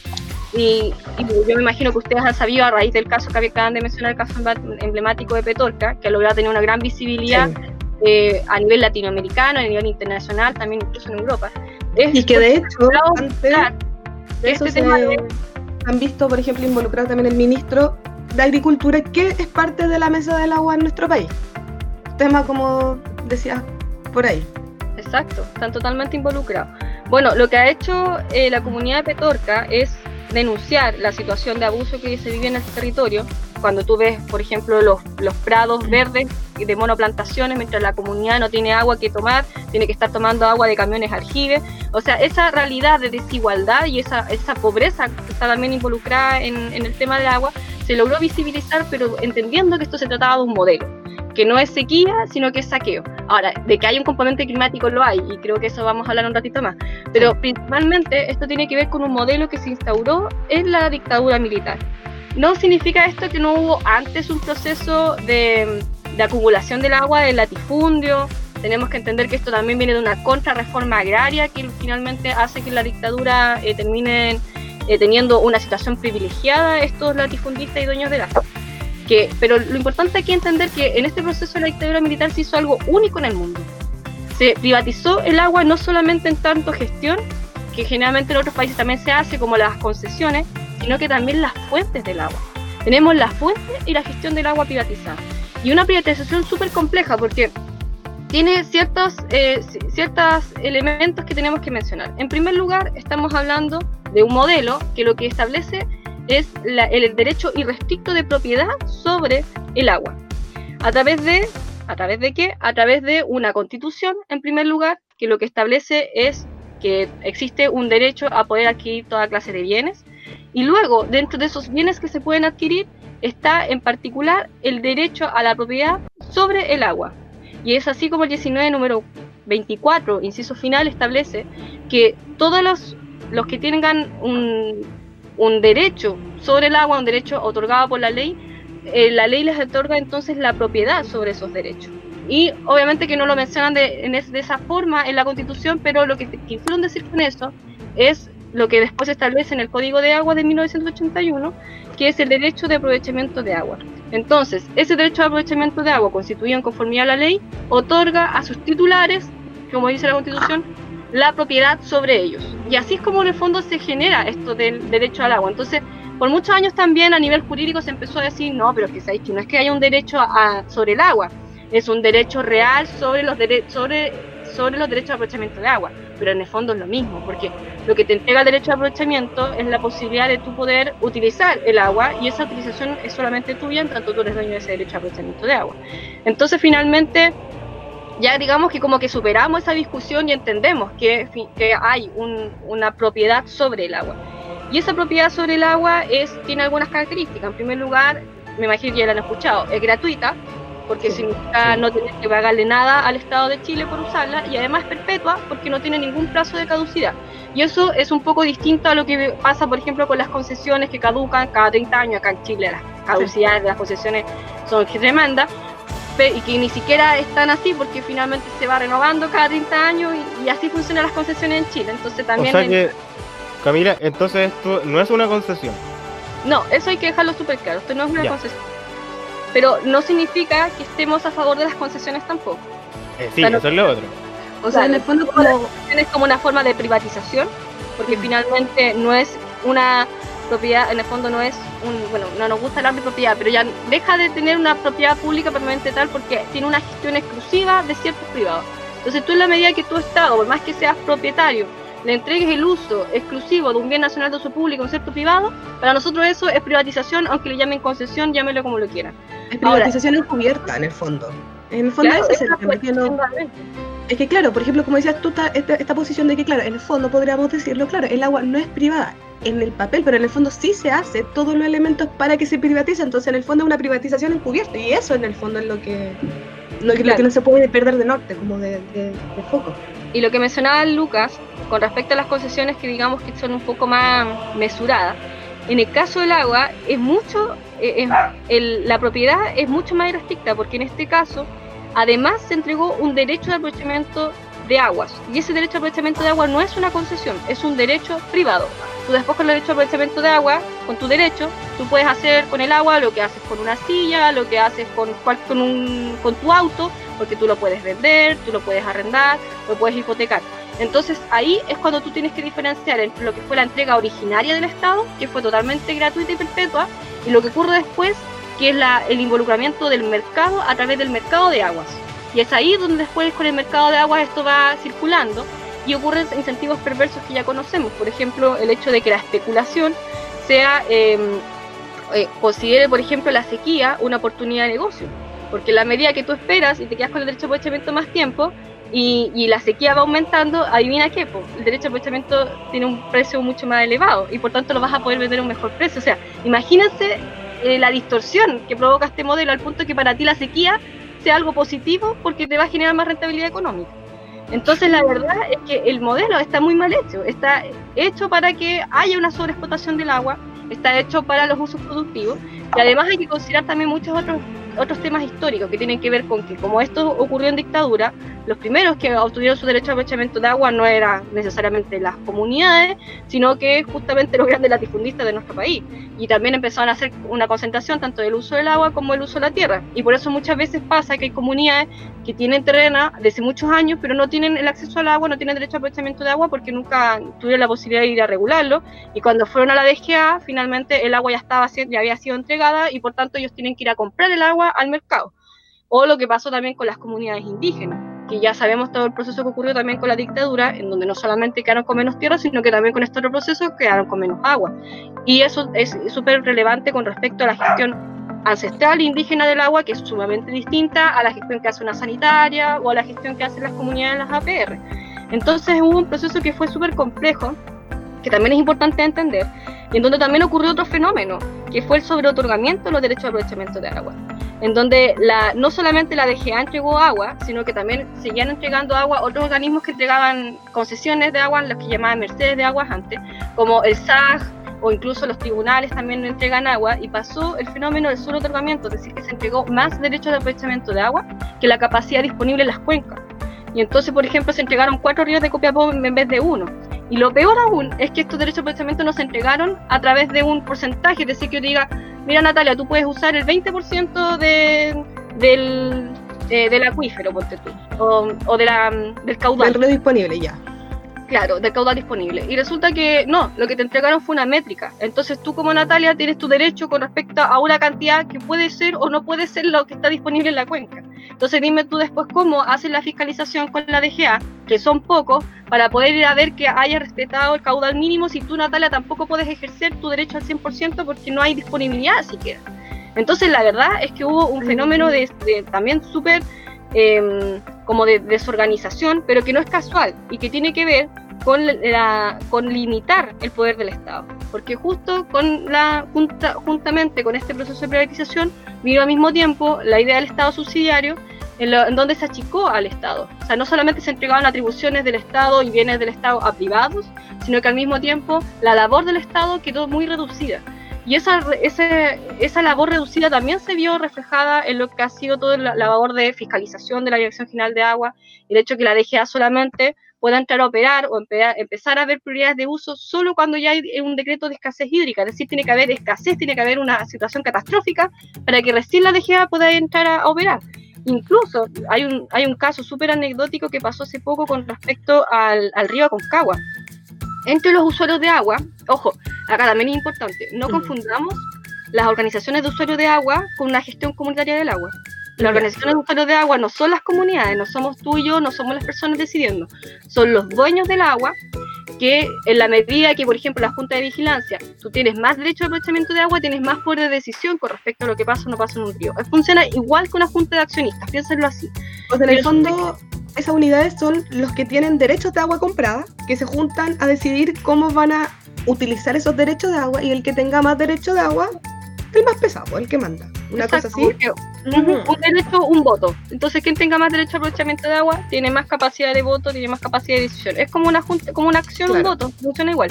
Y yo me imagino que ustedes han sabido a raíz del caso que acaban de mencionar, el caso emblemático de Petorca, que ha logrado tener una gran visibilidad a nivel latinoamericano, a nivel internacional, también incluso en Europa. Y que de hecho, han visto, por ejemplo, involucrado también el ministro de Agricultura, que es parte de la mesa del agua en nuestro país. Tema, como decías, por ahí. Exacto, están totalmente involucrados. Bueno, lo que ha hecho la comunidad de Petorca es denunciar la situación de abuso que se vive en el territorio, cuando tú ves, por ejemplo, los prados verdes de monoplantaciones, mientras la comunidad no tiene agua que tomar, tiene que estar tomando agua de camiones aljibes. O sea, esa realidad de desigualdad y esa pobreza que está también involucrada en el tema del agua, se logró visibilizar, pero entendiendo que esto se trataba de un modelo, que no es sequía, sino que es saqueo. Ahora, de que hay un componente climático lo hay, y creo que eso vamos a hablar un ratito más, pero principalmente esto tiene que ver con un modelo que se instauró en la dictadura militar. No significa esto que no hubo antes un proceso de acumulación del agua, del latifundio. Tenemos que entender que esto también viene de una contrarreforma agraria que finalmente hace que la dictadura termine teniendo una situación privilegiada estos latifundistas y dueños del agua. Pero lo importante aquí es entender que en este proceso de la dictadura militar se hizo algo único en el mundo. Se privatizó el agua no solamente en tanto gestión, que generalmente en otros países también se hace, como las concesiones, sino que también las fuentes del agua. Tenemos las fuentes y la gestión del agua privatizada. Y una privatización súper compleja porque tiene ciertos elementos que tenemos que mencionar. En primer lugar, estamos hablando de un modelo que lo que establece es el derecho irrestricto de propiedad sobre el agua. ¿A través de qué? A través de una constitución, en primer lugar, que lo que establece es que existe un derecho a poder adquirir toda clase de bienes. Y luego, dentro de esos bienes que se pueden adquirir, está en particular el derecho a la propiedad sobre el agua. Y es así como el 19, número 24, inciso final, establece que todos los que tengan un derecho sobre el agua, un derecho otorgado por la ley les otorga entonces la propiedad sobre esos derechos. Y obviamente que no lo mencionan de esa forma en la Constitución, pero lo que quisieron decir con eso es lo que después se establece en el Código de Agua de 1981, que es el derecho de aprovechamiento de agua. Entonces, ese derecho de aprovechamiento de agua, constituido en conformidad a la ley, otorga a sus titulares, como dice la Constitución, la propiedad sobre ellos. Y así es como en el fondo se genera esto del derecho al agua. Entonces, por muchos años también a nivel jurídico se empezó a decir, no, pero no es que haya un derecho sobre el agua, es un derecho real sobre los derechos de aprovechamiento de agua, pero en el fondo es lo mismo, porque lo que te entrega el derecho de aprovechamiento es la posibilidad de tú poder utilizar el agua, y esa utilización es solamente tuya en tanto tú eres dueño de ese derecho de aprovechamiento de agua. Entonces finalmente ya digamos que como que superamos esa discusión y entendemos que hay una propiedad sobre el agua, y esa propiedad sobre el agua tiene algunas características. En primer lugar, me imagino que ya la han escuchado, es gratuita, porque significa no tener que pagarle nada al Estado de Chile por usarla, y además perpetua, porque no tiene ningún plazo de caducidad. Y eso es un poco distinto a lo que pasa, por ejemplo, con las concesiones que caducan cada 30 años acá en Chile. Las caducidades de las concesiones son tremendas, y que ni siquiera están así, porque finalmente se va renovando cada 30 años, y así funcionan las concesiones en Chile. Entonces también... O sea que, Camila, entonces esto no es una concesión. No, eso hay que dejarlo súper claro, esto no es una concesión. Pero no significa que estemos a favor de las concesiones tampoco. Sí, o sea, eso es lo otro. O sea, en el fondo es como una forma de privatización, porque finalmente no es una propiedad, en el fondo no es no nos gusta hablar de propiedad, pero ya deja de tener una propiedad pública permanente tal, porque tiene una gestión exclusiva de ciertos privados. Entonces tú, en la medida que tu Estado, por más que seas propietario, le entregues el uso exclusivo de un bien nacional de uso público a un cierto privado, para nosotros eso es privatización, aunque le llamen concesión, llámelo como lo quieran. Es privatización encubierta, en el fondo. En el fondo, claro, ese es el tema. Es que claro, por ejemplo, como decías tú, esta posición de que claro, en el fondo podríamos decirlo, claro, el agua no es privada en el papel, pero en el fondo sí se hace todos los elementos para que se privatice, entonces en el fondo es una privatización encubierta, y eso en el fondo es lo que no se puede perder de norte, como de foco. Y lo que mencionaba Lucas con respecto a las concesiones, que digamos que son un poco más mesuradas, en el caso del agua la propiedad es mucho más estricta, porque en este caso además se entregó un derecho de aprovechamiento de aguas, y ese derecho de aprovechamiento de agua no es una concesión, es un derecho privado. Tú después, con el derecho de aprovechamiento de agua, con tu derecho, tú puedes hacer con el agua lo que haces con una silla, lo que haces con tu auto, porque tú lo puedes vender, tú lo puedes arrendar, lo puedes hipotecar. Entonces ahí es cuando tú tienes que diferenciar entre lo que fue la entrega originaria del Estado, que fue totalmente gratuita y perpetua, y lo que ocurre después, que es el involucramiento del mercado a través del mercado de aguas. Y es ahí donde después, con el mercado de aguas, esto va circulando y ocurren incentivos perversos que ya conocemos. Por ejemplo, el hecho de que la especulación sea considere, por ejemplo, la sequía una oportunidad de negocio, porque la medida que tú esperas y te quedas con el derecho de aprovechamiento más tiempo y la sequía va aumentando, adivina qué, pues, el derecho de aprovechamiento tiene un precio mucho más elevado y por tanto lo vas a poder vender a un mejor precio. O sea, imagínense la distorsión que provoca este modelo al punto que para ti la sequía sea algo positivo porque te va a generar más rentabilidad económica. Entonces la verdad es que el modelo está muy mal hecho, está hecho para que haya una sobreexplotación del agua, está hecho para los usos productivos, y además hay que considerar también muchos otros temas históricos que tienen que ver con que, como esto ocurrió en dictadura, los primeros que obtuvieron su derecho de aprovechamiento de agua no eran necesariamente las comunidades, sino que justamente los grandes latifundistas de nuestro país, y también empezaron a hacer una concentración tanto del uso del agua como del uso de la tierra, y por eso muchas veces pasa que hay comunidades que tienen terreno desde muchos años, pero no tienen el acceso al agua, no tienen derecho de aprovechamiento de agua porque nunca tuvieron la posibilidad de ir a regularlo, y cuando fueron a la DGA, finalmente el agua ya había sido entregada, y por tanto ellos tienen que ir a comprar el agua al mercado. O lo que pasó también con las comunidades indígenas, que ya sabemos todo el proceso que ocurrió también con la dictadura, en donde no solamente quedaron con menos tierra, sino que también con este otro proceso quedaron con menos agua. Y eso es súper relevante con respecto a la gestión ancestral indígena del agua, que es sumamente distinta a la gestión que hace una sanitaria o a la gestión que hacen las comunidades en las APR. Entonces hubo un proceso que fue súper complejo, que también es importante entender, y en donde también ocurrió otro fenómeno, que fue el sobreotorgamiento de los derechos de aprovechamiento de agua, en donde no solamente la DGA entregó agua, sino que también seguían entregando agua otros organismos que entregaban concesiones de agua, los que llamaban mercedes de aguas antes, como el SAG, o incluso los tribunales también entregan agua, y pasó el fenómeno del surotorgamiento, es decir, que se entregó más derechos de aprovechamiento de agua que la capacidad disponible en las cuencas. Y entonces, por ejemplo, se entregaron 4 ríos de Copiapó en vez de 1. Y lo peor aún es que estos derechos de aprovechamiento no se entregaron a través de un porcentaje, es decir, que yo diga, mira Natalia, tú puedes usar el 20% del acuífero, ponte tú, o del caudal. Del río disponible ya. Claro, del caudal disponible. Y resulta que no, lo que te entregaron fue una métrica. Entonces tú como Natalia tienes tu derecho con respecto a una cantidad que puede ser o no puede ser lo que está disponible en la cuenca. Entonces dime tú después cómo hacen la fiscalización con la DGA, que son pocos, para poder ir a ver que haya respetado el caudal mínimo, si tú Natalia tampoco puedes ejercer tu derecho al 100% porque no hay disponibilidad siquiera. Entonces la verdad es que hubo un fenómeno de también súper... como de desorganización, pero que no es casual y que tiene que ver con limitar el poder del Estado, porque justo juntamente con este proceso de privatización vino al mismo tiempo la idea del Estado subsidiario, en donde se achicó al Estado. O sea, no solamente se entregaban atribuciones del Estado y bienes del Estado a privados, sino que al mismo tiempo la labor del Estado quedó muy reducida. Y esa labor reducida también se vio reflejada en lo que ha sido toda la labor de fiscalización de la Dirección General de Agua, el hecho de que la DGA solamente pueda entrar a operar o empezar a ver prioridades de uso solo cuando ya hay un decreto de escasez hídrica, es decir, tiene que haber escasez, tiene que haber una situación catastrófica para que recién la DGA pueda entrar a operar. Incluso hay un caso súper anecdótico que pasó hace poco con respecto al río Aconcagua. Entre los usuarios de agua, ojo, acá también es importante, no confundamos las organizaciones de usuarios de agua con una gestión comunitaria del agua. Las organizaciones de usuarios de agua no son las comunidades, no somos tú y yo, no somos las personas decidiendo, son los dueños del agua, que en la medida que, por ejemplo, la Junta de Vigilancia, tú tienes más derecho de aprovechamiento de agua, tienes más poder de decisión con respecto a lo que pasa o no pasa en un río. Funciona igual que una Junta de Accionistas, piénsenlo así. Pues en el fondo, esas unidades son los que tienen derechos de agua comprada, que se juntan a decidir cómo van a utilizar esos derechos de agua, y el que tenga más derecho de agua, el más pesado, el que manda. Una exacto, cosa así. Un derecho, un voto. Entonces, quien tenga más derecho a aprovechamiento de agua tiene más capacidad de voto, tiene más capacidad de decisión. Es como una junta, como una acción, claro. Un voto, funciona igual.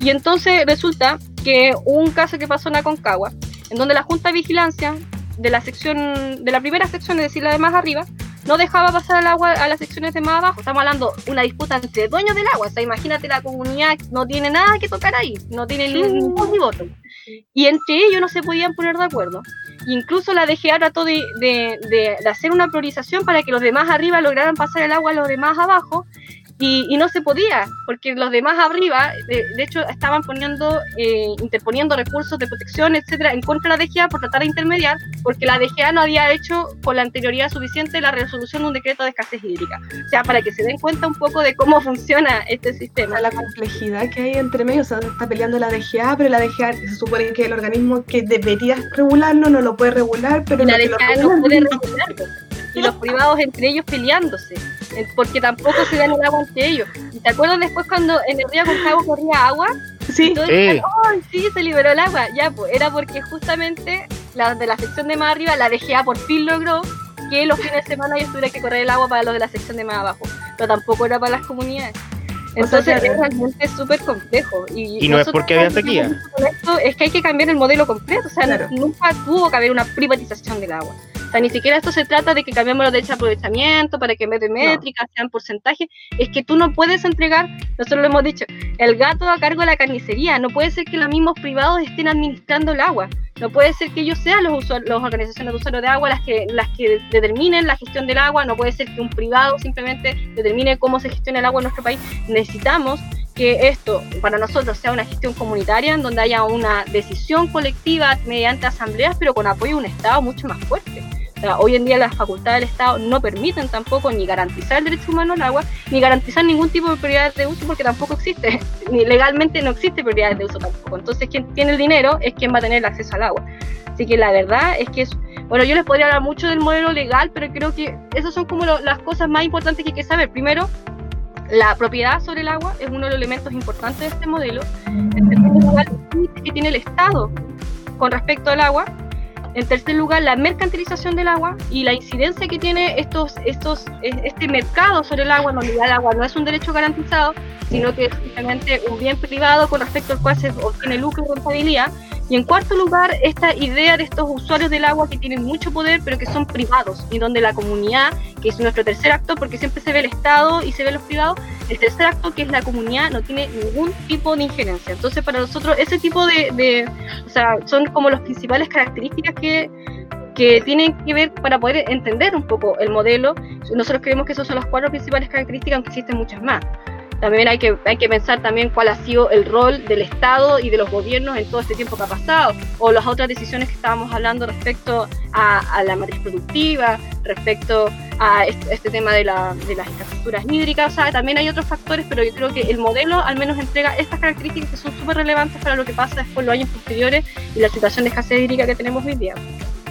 Y entonces resulta que hubo un caso que pasó en Aconcagua, en donde la Junta de Vigilancia de la sección, de la primera sección, es decir, la de más arriba, no dejaba pasar el agua a las secciones de más abajo. Estamos hablando de una disputa entre dueños del agua. O sea, imagínate, la comunidad no tiene nada que tocar ahí, no tiene ningún voz ni voto. Y entre ellos no se podían poner de acuerdo. Incluso la DGA trató de hacer una priorización para que los demás arriba lograran pasar el agua a los demás abajo. y no se podía, porque los demás arriba, de hecho, estaban poniendo, interponiendo recursos de protección, etcétera, en contra de la DGA por tratar de intermediar, porque la DGA no había hecho con la anterioridad suficiente la resolución de un decreto de escasez hídrica. O sea, para que se den cuenta un poco de cómo funciona este sistema. La complejidad que hay entre medio, o sea, está peleando la DGA, pero la DGA se supone que es el organismo que debería regularlo, no lo puede regular, pero la DGA no puede regularlo. Y los privados entre ellos peleándose, porque tampoco se dan el agua entre ellos. ¿Y te acuerdas después cuando en el río Aconcagua corría agua? Sí. Decían, oh, sí, se liberó el agua. Ya, pues, era porque justamente la de la sección de más arriba, la DGA por fin logró que los fines de semana ellos tuvieran que correr el agua para los de la sección de más abajo. Pero tampoco era para las comunidades. Entonces, o sea, es realmente súper complejo. Y no es porque había sequía. Esto es que hay que cambiar el modelo completo. O sea, claro, nunca tuvo que haber una privatización del agua. O sea, ni siquiera esto se trata de que cambiemos los derechos de aprovechamiento para que en vez de métricas sean porcentajes. Es que tú no puedes entregar, nosotros lo hemos dicho, el gato a cargo de la carnicería. No puede ser que los mismos privados estén administrando el agua. No puede ser que ellos sean los usuarios, las organizaciones de usuarios de agua las que determinen la gestión del agua. No puede ser que un privado simplemente determine cómo se gestiona el agua en nuestro país. Necesitamos que esto para nosotros sea una gestión comunitaria en donde haya una decisión colectiva mediante asambleas, pero con apoyo de un Estado mucho más fuerte. Hoy en día las facultades del Estado no permiten tampoco ni garantizar el derecho humano al agua, ni garantizar ningún tipo de prioridad de uso, porque tampoco existe, ni legalmente no existe prioridades de uso tampoco. Entonces quien tiene el dinero es quien va a tener el acceso al agua. Así que la verdad es que, bueno, yo les podría hablar mucho del modelo legal, pero creo que esas son como las cosas más importantes que hay que saber. Primero, la propiedad sobre el agua es uno de los elementos importantes de este modelo. En tercer lugar, el que tiene el Estado con respecto al agua. En tercer lugar, la mercantilización del agua y la incidencia que tiene este mercado sobre el agua, donde el agua no es un derecho garantizado, sino que es simplemente un bien privado con respecto al cual se obtiene lucro y rentabilidad. Y en cuarto lugar, esta idea de estos usuarios del agua que tienen mucho poder, pero que son privados, y donde la comunidad, que es nuestro tercer actor, porque siempre se ve el Estado y se ve los privados, el tercer actor, que es la comunidad, no tiene ningún tipo de injerencia. Entonces, para nosotros, ese tipo o sea, son como las principales características que tienen que ver para poder entender un poco el modelo. Nosotros creemos que esos son las cuatro principales características, aunque existen muchas más. También hay que pensar también cuál ha sido el rol del Estado y de los gobiernos en todo este tiempo que ha pasado, o las otras decisiones que estábamos hablando respecto a la matriz productiva, respecto a este tema de las infraestructuras hídricas. O sea, también hay otros factores, pero yo creo que el modelo al menos entrega estas características que son súper relevantes para lo que pasa después los años posteriores y la situación de escasez hídrica que tenemos hoy día.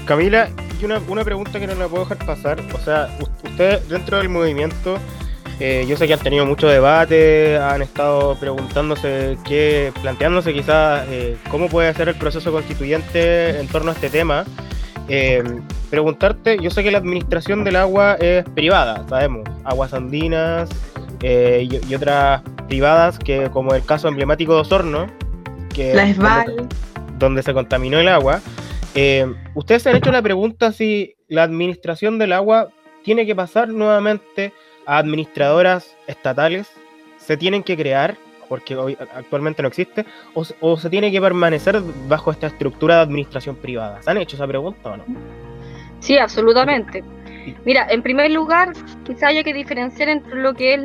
Camila, y una pregunta que no la puedo dejar pasar. O sea, ustedes dentro del movimiento, yo sé que han tenido mucho debate, han estado preguntándose, planteándose quizás cómo puede ser el proceso constituyente en torno a este tema. Preguntarte, yo sé que la administración del agua es privada, sabemos, Aguas Andinas y otras privadas, que como el caso emblemático de Osorno, que la ESSAL, donde se contaminó el agua. Ustedes se han hecho la pregunta si la administración del agua tiene que pasar nuevamente a administradoras estatales, se tienen que crear, porque hoy actualmente no existe, o se tiene que permanecer bajo esta estructura de administración privada. ¿Se han hecho esa pregunta o no? Sí, absolutamente. Mira, en primer lugar, quizá haya que diferenciar entre lo que es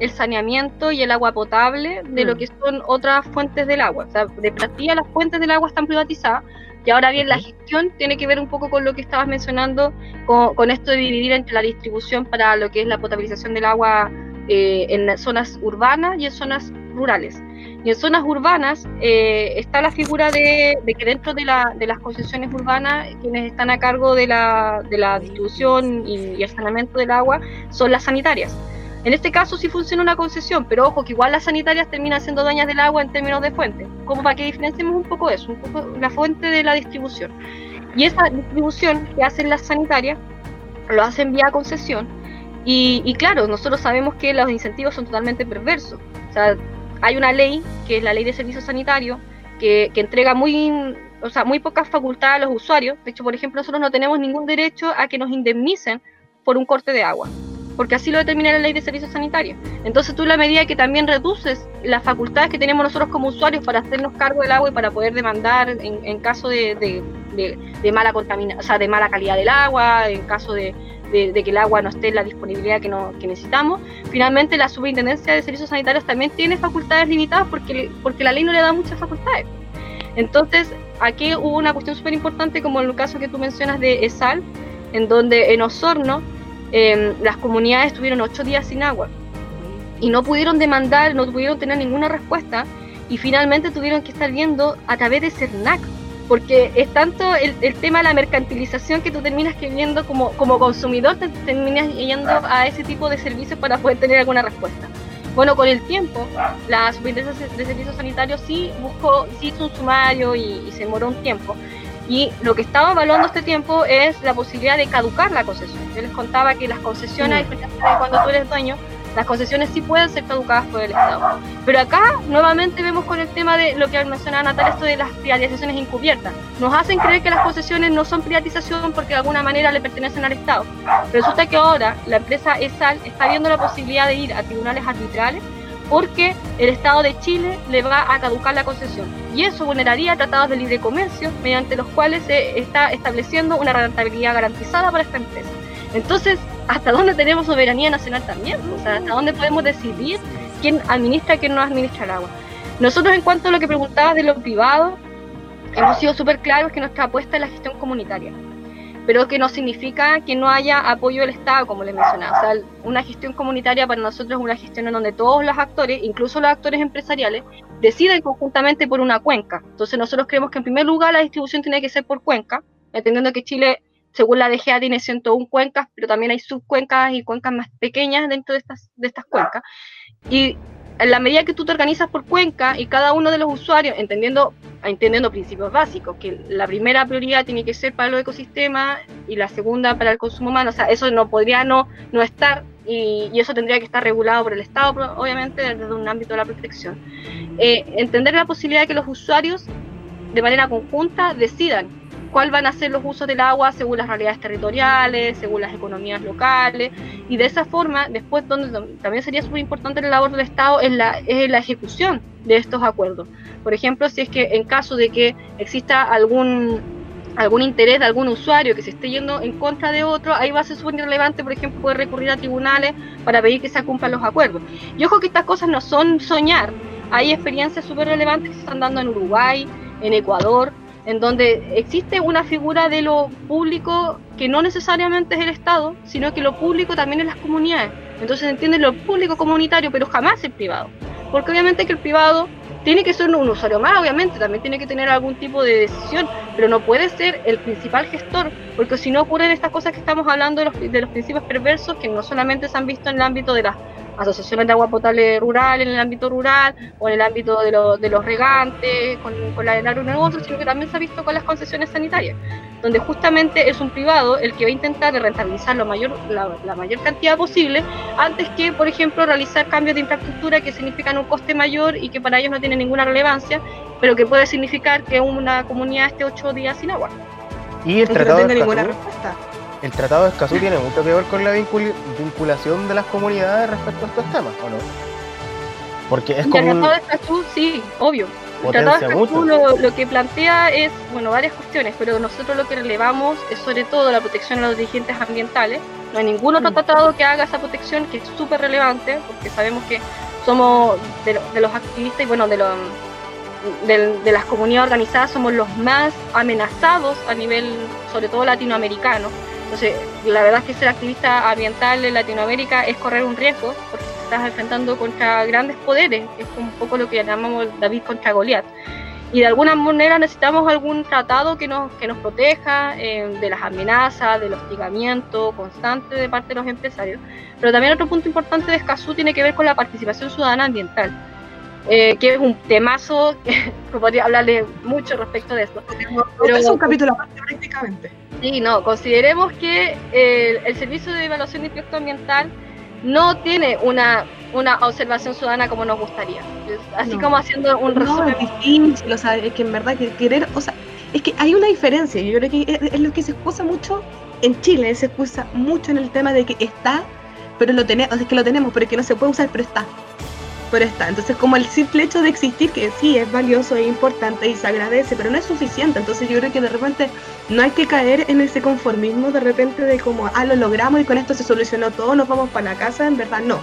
el saneamiento y el agua potable de lo que son otras fuentes del agua. O sea, de partida las fuentes del agua están privatizadas, y ahora bien la gestión tiene que ver un poco con lo que estabas mencionando, con esto de dividir entre la distribución para lo que es la potabilización del agua en zonas urbanas y en zonas rurales. Y en zonas urbanas está la figura de que dentro de las concesiones urbanas, quienes están a cargo de la distribución y el saneamiento del agua son las sanitarias. En este caso sí funciona una concesión, pero ojo que igual las sanitarias terminan siendo dueñas del agua en términos de fuente, como para que diferenciemos un poco eso, un poco la fuente de la distribución. Y esa distribución que hacen las sanitarias, lo hacen vía concesión, y claro, nosotros sabemos que los incentivos son totalmente perversos. O sea, hay una ley, que es la Ley de Servicios Sanitarios, que entrega muy pocas facultades a los usuarios. De hecho, por ejemplo, nosotros no tenemos ningún derecho a que nos indemnicen por un corte de agua, porque así lo determina la Ley de Servicios Sanitarios. Entonces tú, la medida que también reduces las facultades que tenemos nosotros como usuarios para hacernos cargo del agua y para poder demandar en caso de, de, de mala contaminación, o sea, de mala calidad del agua, en caso de que el agua no esté en la disponibilidad que necesitamos. Finalmente, la Superintendencia de Servicios Sanitarios también tiene facultades limitadas porque la ley no le da muchas facultades. Entonces, aquí hubo una cuestión súper importante, como el caso que tú mencionas de ESSAL, en donde en Osorno las comunidades estuvieron 8 días sin agua y no pudieron demandar, no pudieron tener ninguna respuesta, y finalmente tuvieron que estar viendo a través de CERNAC, porque es tanto el tema de la mercantilización que tú terminas que viendo como consumidor, te terminas yendo a ese tipo de servicios para poder tener alguna respuesta. Bueno, con el tiempo, la Superintendencia de Servicios Sanitarios sí hizo un sumario y se demoró un tiempo. Y lo que estaba evaluando este tiempo es la posibilidad de caducar la concesión. Yo les contaba que las concesiones, cuando tú eres dueño, las concesiones sí pueden ser caducadas por el Estado. Pero acá, nuevamente, vemos con el tema de lo que mencionaba Natalia, esto de las privatizaciones encubiertas. Nos hacen creer que las concesiones no son privatización porque de alguna manera le pertenecen al Estado. Resulta que ahora la empresa ESSAL está viendo la posibilidad de ir a tribunales arbitrales porque el Estado de Chile le va a caducar la concesión. Y eso vulneraría tratados de libre comercio, mediante los cuales se está estableciendo una rentabilidad garantizada para esta empresa. Entonces, ¿hasta dónde tenemos soberanía nacional también? O sea, ¿hasta dónde podemos decidir quién administra, quién no administra el agua? Nosotros, en cuanto a lo que preguntabas de lo privado, hemos sido súper claros que nuestra apuesta es la gestión comunitaria, pero que no significa que no haya apoyo del Estado, como les mencionaba. O sea, una gestión comunitaria para nosotros es una gestión en donde todos los actores, incluso los actores empresariales, deciden conjuntamente por una cuenca. Entonces, nosotros creemos que, en primer lugar, la distribución tiene que ser por cuenca, entendiendo que Chile, según la DGA, tiene 101 cuencas, pero también hay subcuencas y cuencas más pequeñas dentro de estas cuencas. Y en la medida que tú te organizas por cuenca y cada uno de los usuarios, entendiendo principios básicos, que la primera prioridad tiene que ser para los ecosistemas y la segunda para el consumo humano, o sea, eso no podría no estar, y eso tendría que estar regulado por el Estado, obviamente, desde un ámbito de la protección. Entender la posibilidad de que los usuarios, de manera conjunta, decidan cuál van a ser los usos del agua según las realidades territoriales, según las economías locales, y de esa forma, después, donde también sería súper importante la labor del Estado es la ejecución de estos acuerdos. Por ejemplo, si es que en caso de que exista algún interés de algún usuario que se esté yendo en contra de otro, ahí va a ser súper relevante, por ejemplo, poder recurrir a tribunales para pedir que se cumplan los acuerdos. Y ojo que estas cosas no son soñar, hay experiencias súper relevantes que se están dando en Uruguay, en Ecuador, en donde existe una figura de lo público que no necesariamente es el Estado, sino que lo público también es las comunidades. Entonces se entiende lo público comunitario, pero jamás el privado, porque obviamente que el privado tiene que ser un usuario más, obviamente también tiene que tener algún tipo de decisión, pero no puede ser el principal gestor, porque si no ocurren estas cosas que estamos hablando de los principios perversos, que no solamente se han visto en el ámbito de las asociaciones de agua potable rural, en el ámbito rural, o en el ámbito de los regantes, con el agronegocio, sino que también se ha visto con las concesiones sanitarias, donde justamente es un privado el que va a intentar rentabilizar la mayor cantidad posible, antes que, por ejemplo, realizar cambios de infraestructura que significan un coste mayor y que para ellos no tienen ninguna relevancia, pero que puede significar que una comunidad esté 8 días sin agua. Y el tratado no tiene ninguna respuesta. El Tratado de Escazú tiene mucho que ver con la vinculación de las comunidades respecto a estos temas, ¿o no? Porque es como... El Tratado de Escazú, sí, obvio. El Tratado de Escazú lo que plantea es, bueno, varias cuestiones, pero nosotros lo que relevamos es sobre todo la protección a los dirigentes ambientales. No hay ningún otro tratado que haga esa protección, que es súper relevante, porque sabemos que somos de los activistas y, bueno, de las comunidades organizadas, somos los más amenazados a nivel, sobre todo, latinoamericano. Entonces, la verdad es que ser activista ambiental en Latinoamérica es correr un riesgo, porque te estás enfrentando contra grandes poderes, es un poco lo que llamamos David contra Goliat. Y de alguna manera necesitamos algún tratado que nos proteja de las amenazas, del hostigamiento constante de parte de los empresarios. Pero también otro punto importante de Escazú tiene que ver con la participación ciudadana ambiental, que es un temazo, que podría hablarle mucho respecto de esto. Pero es un capítulo aparte prácticamente. Sí, no, consideremos que el Servicio de Evaluación de Impacto Ambiental no tiene una observación ciudadana como nos gustaría. Así no, como haciendo un resumen. No, es difícil, o sea, es que en verdad que querer, o sea, es que hay una diferencia. Yo creo que es lo que se excusa mucho en Chile, se excusa mucho en el tema de que está, pero lo tenemos, o sea, es que lo tenemos, pero es que no se puede usar, pero está. pero está. Entonces, como el simple hecho de existir, que sí, es valioso, es importante y se agradece, pero no es suficiente. Entonces yo creo que de repente no hay que caer en ese conformismo de repente de como, ah, lo logramos y con esto se solucionó todo, nos vamos para la casa. En verdad, no.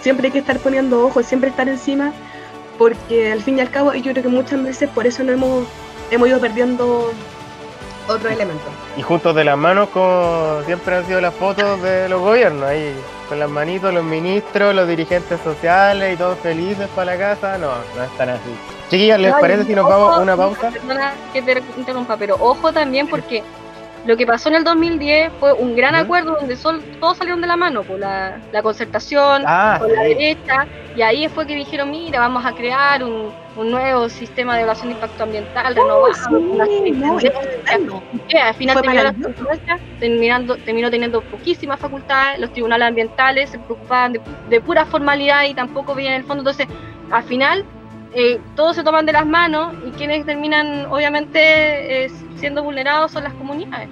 Siempre hay que estar poniendo ojo, siempre estar encima, porque al fin y al cabo, yo creo que muchas veces por eso no hemos ido perdiendo otro elemento. Y juntos de las manos, como siempre han sido las fotos de los gobiernos, ahí con las manitos los ministros, los dirigentes sociales y todos felices para la casa. No, no están así. Chiquillas, ¿les parece si nos vamos a una pausa? Perdona que te interrumpa, pero ojo también, porque lo que pasó en el 2010 fue un gran acuerdo donde todos salieron de la mano, por la concertación, por la derecha, y ahí fue que dijeron, mira, vamos a crear un nuevo sistema de evaluación de impacto ambiental, renovado. Al final terminó teniendo poquísimas facultades, los tribunales ambientales se preocupaban de pura formalidad y tampoco veían el fondo. Entonces, al final, todos se toman de las manos y quienes terminan, obviamente, siendo vulnerados son las comunidades,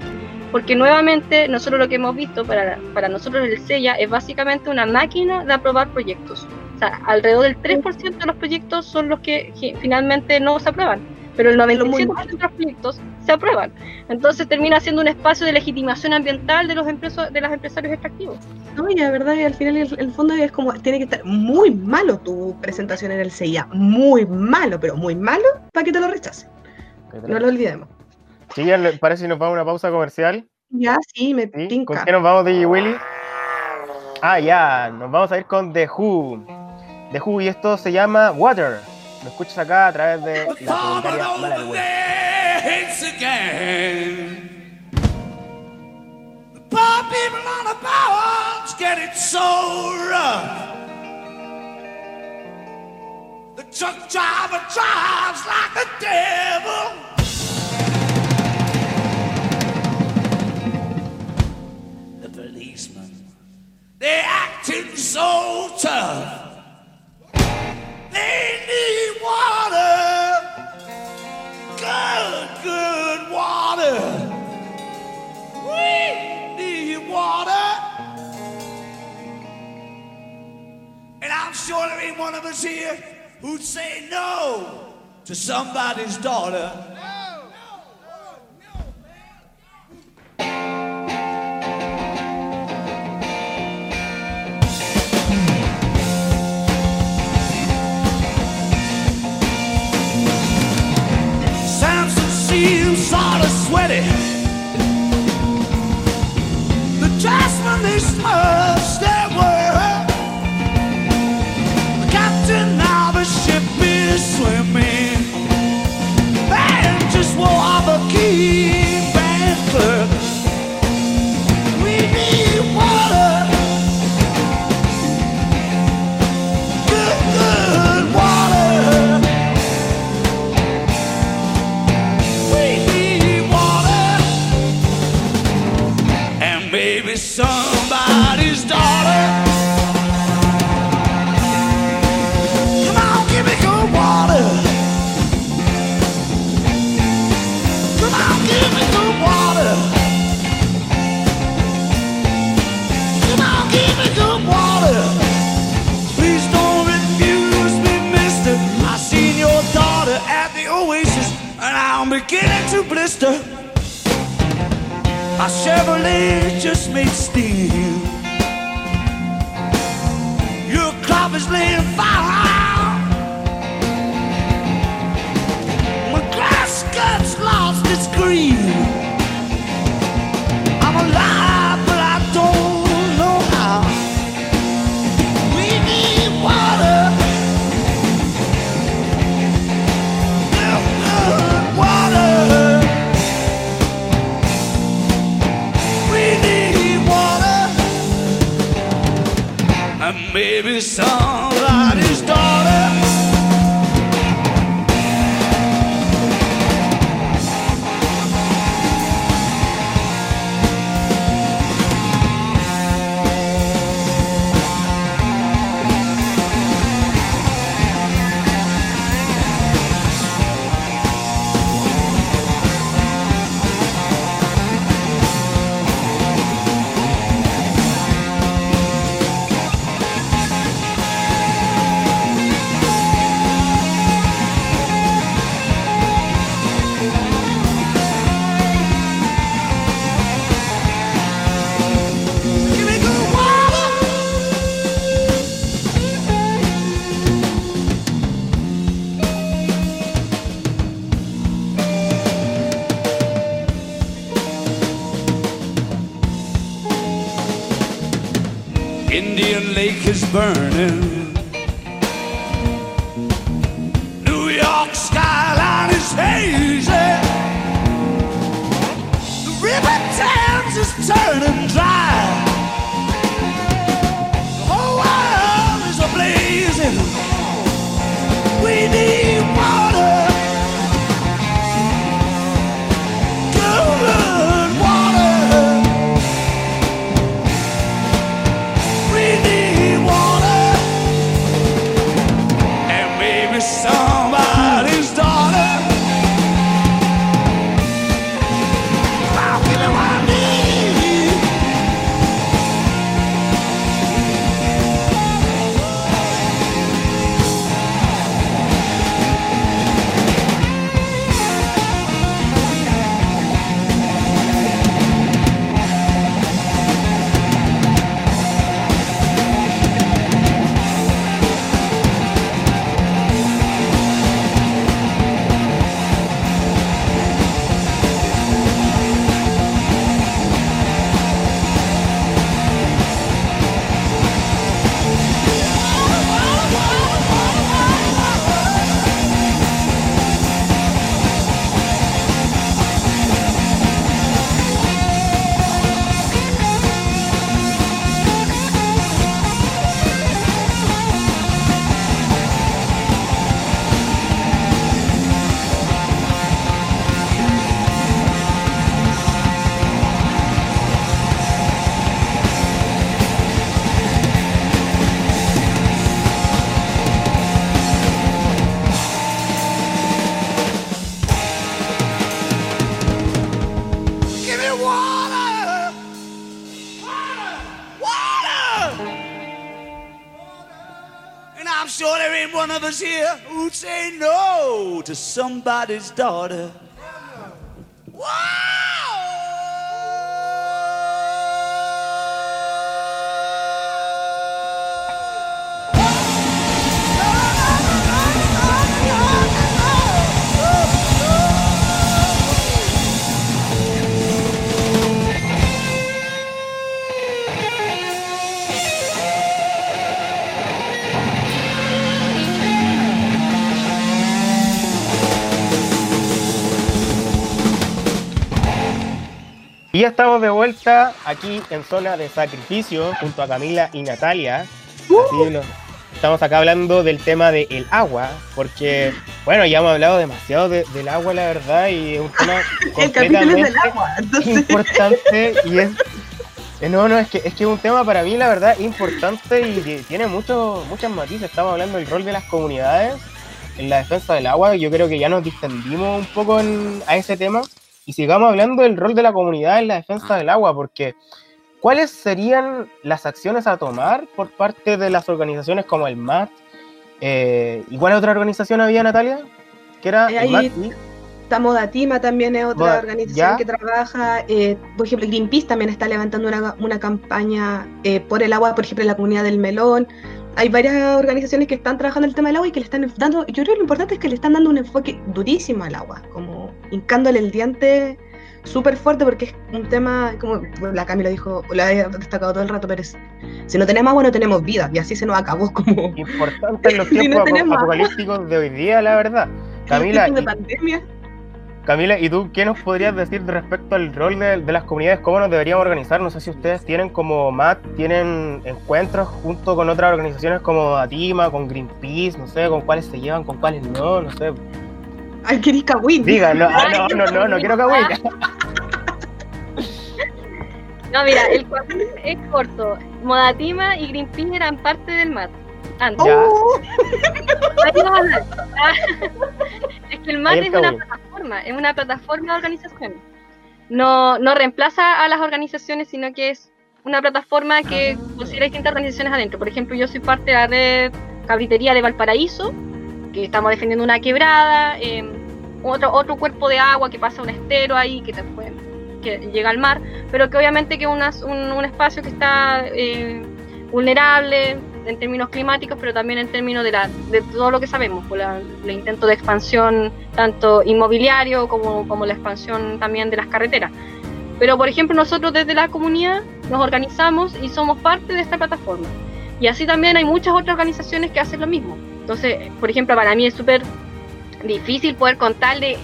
porque nuevamente nosotros lo que hemos visto, para nosotros el CEIA es básicamente una máquina de aprobar proyectos. O sea, alrededor del 3% de los proyectos son los que finalmente no se aprueban, pero el 97% de los proyectos se aprueban. Entonces termina siendo un espacio de legitimación ambiental de los empresarios extractivos. No, y la verdad es, al final el fondo es como, tiene que estar muy malo tu presentación en el CEIA, muy malo, pero muy malo, para que te lo rechacen. No lo olvidemos. Sí, ya le parece que nos vamos a una pausa comercial. Ya, sí, me tinca. ¿Con qué nos vamos, DJ Willy? Nos vamos a ir con The Who. The Who, y esto se llama Water. Lo escuchas acá a través de la comunitaria Malagüe. Poor people on the power get it so rough. The truck driver drives like the devil. They acting so tough. They need water, good water. We need water, and I'm sure there ain't one of us here who'd say no to somebody's daughter. Sort of sweaty. The jasmine they smudged their word. The captain of the ship is swimming. They just wore off a keep and clerk. We need water, good water. Somebody's daughter. Come on, give me good water. Come on, give me good water. Come on, give me good water. Please don't refuse me, mister. I seen your daughter at the Oasis, and I'm beginning to blister. My Chevrolet just made steel. Your crop is laying fire. My grass cut's lost its green. I'm alive, but I don't know how. We need water. Water. Maybe somebody's daughter. Indian Lake is burning, New York skyline is hazy, the river Thames is turning dry, the whole world is a-blazing, we need water. Here who'd say no to somebody's daughter. Y ya estamos de vuelta aquí en Zona de Sacrificio junto a Camila y Natalia. Estamos acá hablando del tema del agua, porque, bueno, ya hemos hablado demasiado del agua, la verdad, y es un tema completamente del agua, importante. Y es un tema para mí, la verdad, importante y tiene muchas matices. Estamos hablando del rol de las comunidades en la defensa del agua. Yo creo que ya nos distendimos un poco a ese tema. Y sigamos hablando del rol de la comunidad en la defensa del agua, porque ¿cuáles serían las acciones a tomar por parte de las organizaciones como el MAT? ¿Y cuál otra organización había, Natalia? ¿Qué era el MAT? Está Modatima, también es otra organización que trabaja. Por ejemplo, Greenpeace también está levantando una campaña por el agua, por ejemplo, en la comunidad del Melón. Hay varias organizaciones que están trabajando el tema del agua y que le están dando, yo creo que lo importante es que le están dando un enfoque durísimo al agua, como hincándole el diente súper fuerte, porque es un tema, como la Camila dijo, la he destacado todo el rato, pero si no tenemos agua no tenemos vida, y así se nos acabó como... Importante en los tiempos apocalípticos de hoy día, la verdad. Camila, ¿y tú qué nos podrías decir respecto al rol de las comunidades? ¿Cómo nos deberíamos organizar? No sé si ustedes tienen como MAT, tienen encuentros junto con otras organizaciones como Atima, con Greenpeace, no sé, con cuáles se llevan, con cuáles no, no sé. Ay, ¿querís Kawin? Diga, no quiero Kawin. No, mira, el cuadro es corto. Modatima y Greenpeace eran parte del MAT antes. Es que el MAT es una plataforma, de organizaciones. No reemplaza a las organizaciones, sino que es una plataforma que considera distintas organizaciones adentro. Por ejemplo, yo soy parte de la red Cabritería de Valparaíso, que estamos defendiendo una quebrada, otro cuerpo de agua que pasa un estero ahí, que llega al mar, pero que obviamente que es un espacio que está vulnerable en términos climáticos, pero también en términos de todo lo que sabemos, por el intento de expansión tanto inmobiliario como la expansión también de las carreteras. Pero, por ejemplo, nosotros desde la comunidad nos organizamos y somos parte de esta plataforma. Y así también hay muchas otras organizaciones que hacen lo mismo. Entonces, por ejemplo, para mí es súper difícil poder contar de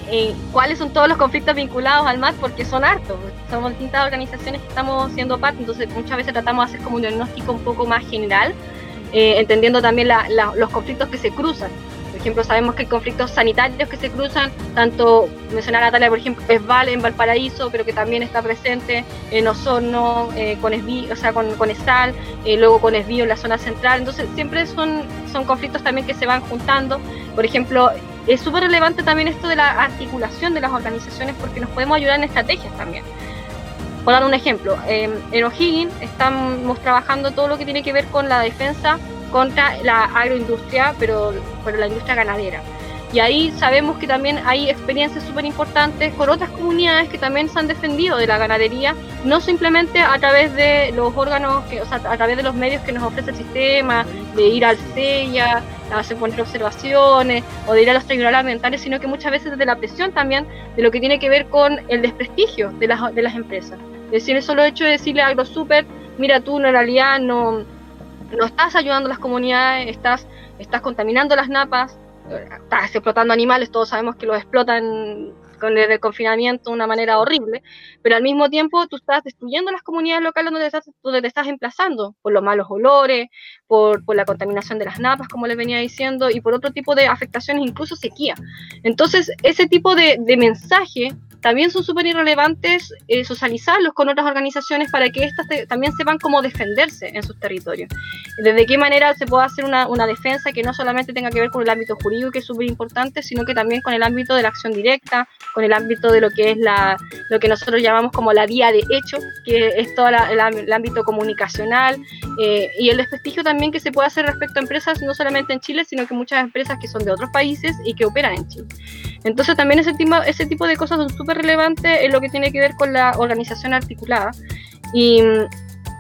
cuáles son todos los conflictos vinculados al mar, porque son hartos. Somos distintas organizaciones que estamos siendo parte, entonces muchas veces tratamos de hacer como un diagnóstico un poco más general, entendiendo también los conflictos que se cruzan. Por ejemplo, sabemos que hay conflictos sanitarios que se cruzan, tanto mencionar a Natalia, por ejemplo, ESSAL en Valparaíso, pero que también está presente en Osorno, con ESSAL, luego con ESBIO en la zona central. Entonces, siempre son conflictos también que se van juntando. Por ejemplo, es súper relevante también esto de la articulación de las organizaciones, porque nos podemos ayudar en estrategias también. Por dar un ejemplo, en O'Higgins estamos trabajando todo lo que tiene que ver con la defensa contra la agroindustria, pero la industria ganadera. Y ahí sabemos que también hay experiencias súper importantes con otras comunidades que también se han defendido de la ganadería, no simplemente a través de los órganos, a través de los medios que nos ofrece el sistema, de ir al CEIA, a hacer observaciones, o de ir a los tribunales ambientales, sino que muchas veces desde la presión también de lo que tiene que ver con el desprestigio de las empresas. Es decir, el solo hecho de decirle a AgroSuper, mira tú, en realidad no estás ayudando a las comunidades, estás contaminando las napas, estás explotando animales, todos sabemos que los explotan con el confinamiento de una manera horrible, pero al mismo tiempo tú estás destruyendo las comunidades locales donde te estás emplazando, por los malos olores, por la contaminación de las napas, como les venía diciendo, y por otro tipo de afectaciones, incluso sequía. Entonces, ese tipo de mensaje también son súper irrelevantes, socializarlos con otras organizaciones para que éstas también sepan cómo defenderse en sus territorios. Desde qué manera se puede hacer una defensa que no solamente tenga que ver con el ámbito jurídico, que es súper importante, sino que también con el ámbito de la acción directa, con el ámbito de lo que es lo que nosotros llamamos como la vía de hecho, que es todo el ámbito comunicacional, y el desprestigio también que se puede hacer respecto a empresas, no solamente en Chile, sino que muchas empresas que son de otros países y que operan en Chile. Entonces también ese tipo de cosas son súper relevantes en lo que tiene que ver con la organización articulada, y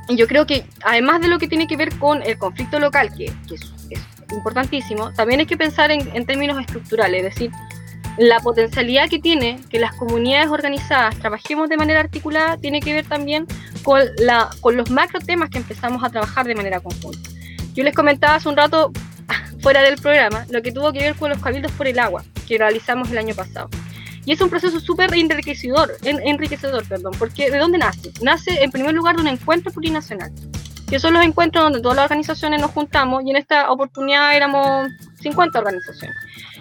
yo creo que además de lo que tiene que ver con el conflicto local, que es importantísimo, también hay que pensar en términos estructurales, es decir, la potencialidad que tiene que las comunidades organizadas trabajemos de manera articulada tiene que ver también con los macro temas que empezamos a trabajar de manera conjunta. Yo les comentaba hace un rato, fuera del programa, lo que tuvo que ver con los cabildos por el agua que realizamos el año pasado. Y es un proceso súper enriquecedor, porque ¿de dónde nace? Nace en primer lugar de un encuentro plurinacional, que son los encuentros donde todas las organizaciones nos juntamos, y en esta oportunidad éramos 50 organizaciones.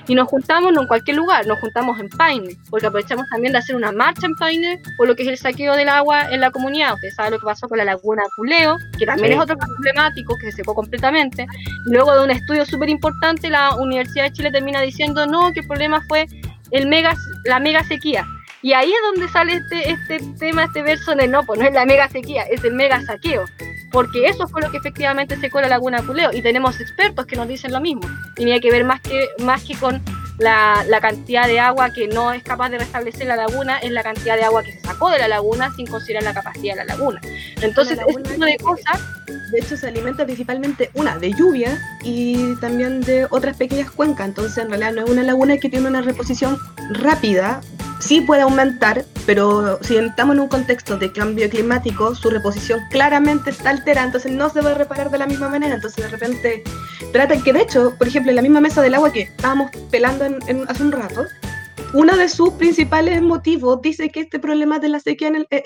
Y nos juntamos no en cualquier lugar, nos juntamos en Paine, porque aprovechamos también de hacer una marcha en Paine por lo que es el saqueo del agua en la comunidad. Ustedes saben lo que pasó con la Laguna Aculeo, que también es otro problemático, que se secó completamente. Luego de un estudio súper importante, la Universidad de Chile termina diciendo no, que el problema fue la mega sequía. Y ahí es donde sale este tema, este verso de no, pues no es la mega sequía, es el mega saqueo. Porque eso fue lo que efectivamente secó la Laguna Aculeo, y tenemos expertos que nos dicen lo mismo. Tenía que ver más que con la cantidad de agua que no es capaz de restablecer la laguna, es la cantidad de agua que se sacó de la laguna sin considerar la capacidad de la laguna. Entonces, es este tipo de cosas. De hecho, se alimenta principalmente de lluvia y también de otras pequeñas cuencas. Entonces, en realidad, no es una laguna que tiene una reposición rápida. Sí puede aumentar, pero si estamos en un contexto de cambio climático, su reposición claramente está alterada, entonces no se va a reparar de la misma manera. Entonces de repente tratan que, de hecho, por ejemplo, en la misma mesa del agua que estábamos pelando hace un rato, uno de sus principales motivos dice que este problema de la sequía, que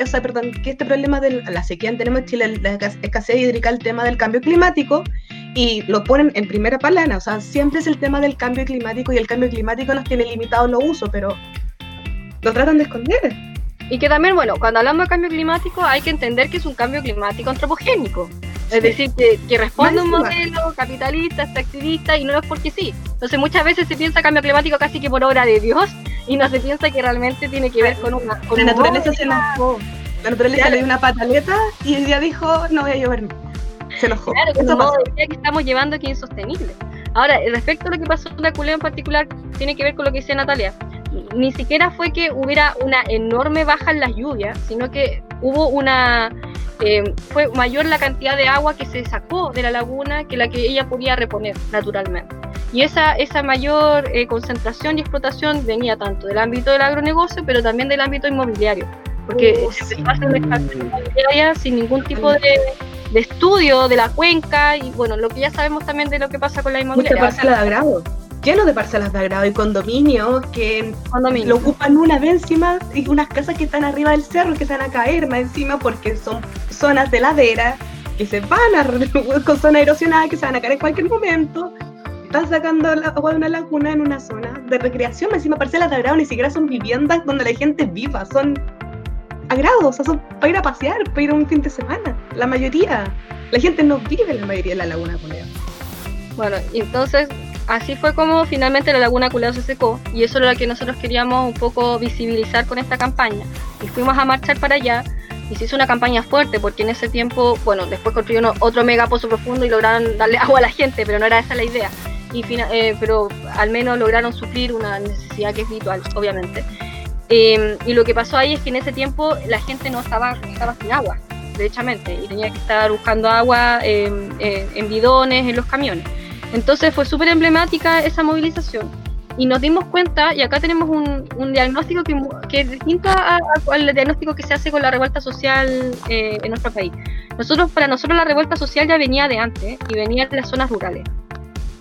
este problema de la sequía tenemos en Chile, la escasez hídrica, el tema del cambio climático, y lo ponen en primera plana. O sea, siempre es el tema del cambio climático, y el cambio climático nos tiene limitados los usos, pero lo tratan de esconder. Y que también, bueno, cuando hablamos de cambio climático hay que entender que es un cambio climático antropogénico. Sí. Es decir, que responde a un modelo capitalista, extractivista, y no es porque sí. Entonces muchas veces se piensa cambio climático casi que por obra de Dios, y no se piensa que realmente tiene que ver con una... Con la naturaleza se enojó. La naturaleza le dio una pataleta y el día dijo, no voy a llover más. Se enojó. Claro, que es un modo de vida que estamos llevando que es insostenible. Ahora, respecto a lo que pasó en la Culeo en particular, tiene que ver con lo que decía Natalia. Ni siquiera fue que hubiera una enorme baja en las lluvias, sino que hubo fue mayor la cantidad de agua que se sacó de la laguna que la que ella podía reponer naturalmente. Y esa mayor concentración y explotación venía tanto del ámbito del agronegocio, pero también del ámbito inmobiliario. porque se empezó a hacer una extracción bancaria sin ningún tipo de estudio de la cuenca, y bueno, lo que ya sabemos también de lo que pasa con la inmobiliaria. Muchas parcelas de agrado, lleno de parcelas de agrado y condominios que lo ocupan una vez encima, y unas casas que están arriba del cerro que se van a caer más encima porque son zonas de ladera que se van a, con zonas erosionadas que se van a caer en cualquier momento. Están sacando el agua de una laguna en una zona de recreación, encima parcelas de agrado, ni siquiera son viviendas donde la gente viva, son agrados, o sea, son para ir a pasear, para ir a un fin de semana. La mayoría, la gente no vive en la mayoría de la Laguna Aculeo. Bueno, entonces así fue como finalmente la Laguna Aculeo se secó, y eso era lo que nosotros queríamos un poco visibilizar con esta campaña, y fuimos a marchar para allá. Y se hizo una campaña fuerte porque en ese tiempo, bueno, después construyeron otro mega pozo profundo y lograron darle agua a la gente, pero no era esa la idea. Y pero al menos lograron suplir una necesidad que es vital, obviamente. Y lo que pasó ahí es que en ese tiempo la gente no estaba sin agua, derechamente, y tenía que estar buscando agua en bidones, en los camiones. Entonces fue súper emblemática esa movilización. Y nos dimos cuenta, y acá tenemos un diagnóstico que es distinto al diagnóstico que se hace con la revuelta social en nuestro país. Para nosotros la revuelta social ya venía de antes y venía de las zonas rurales.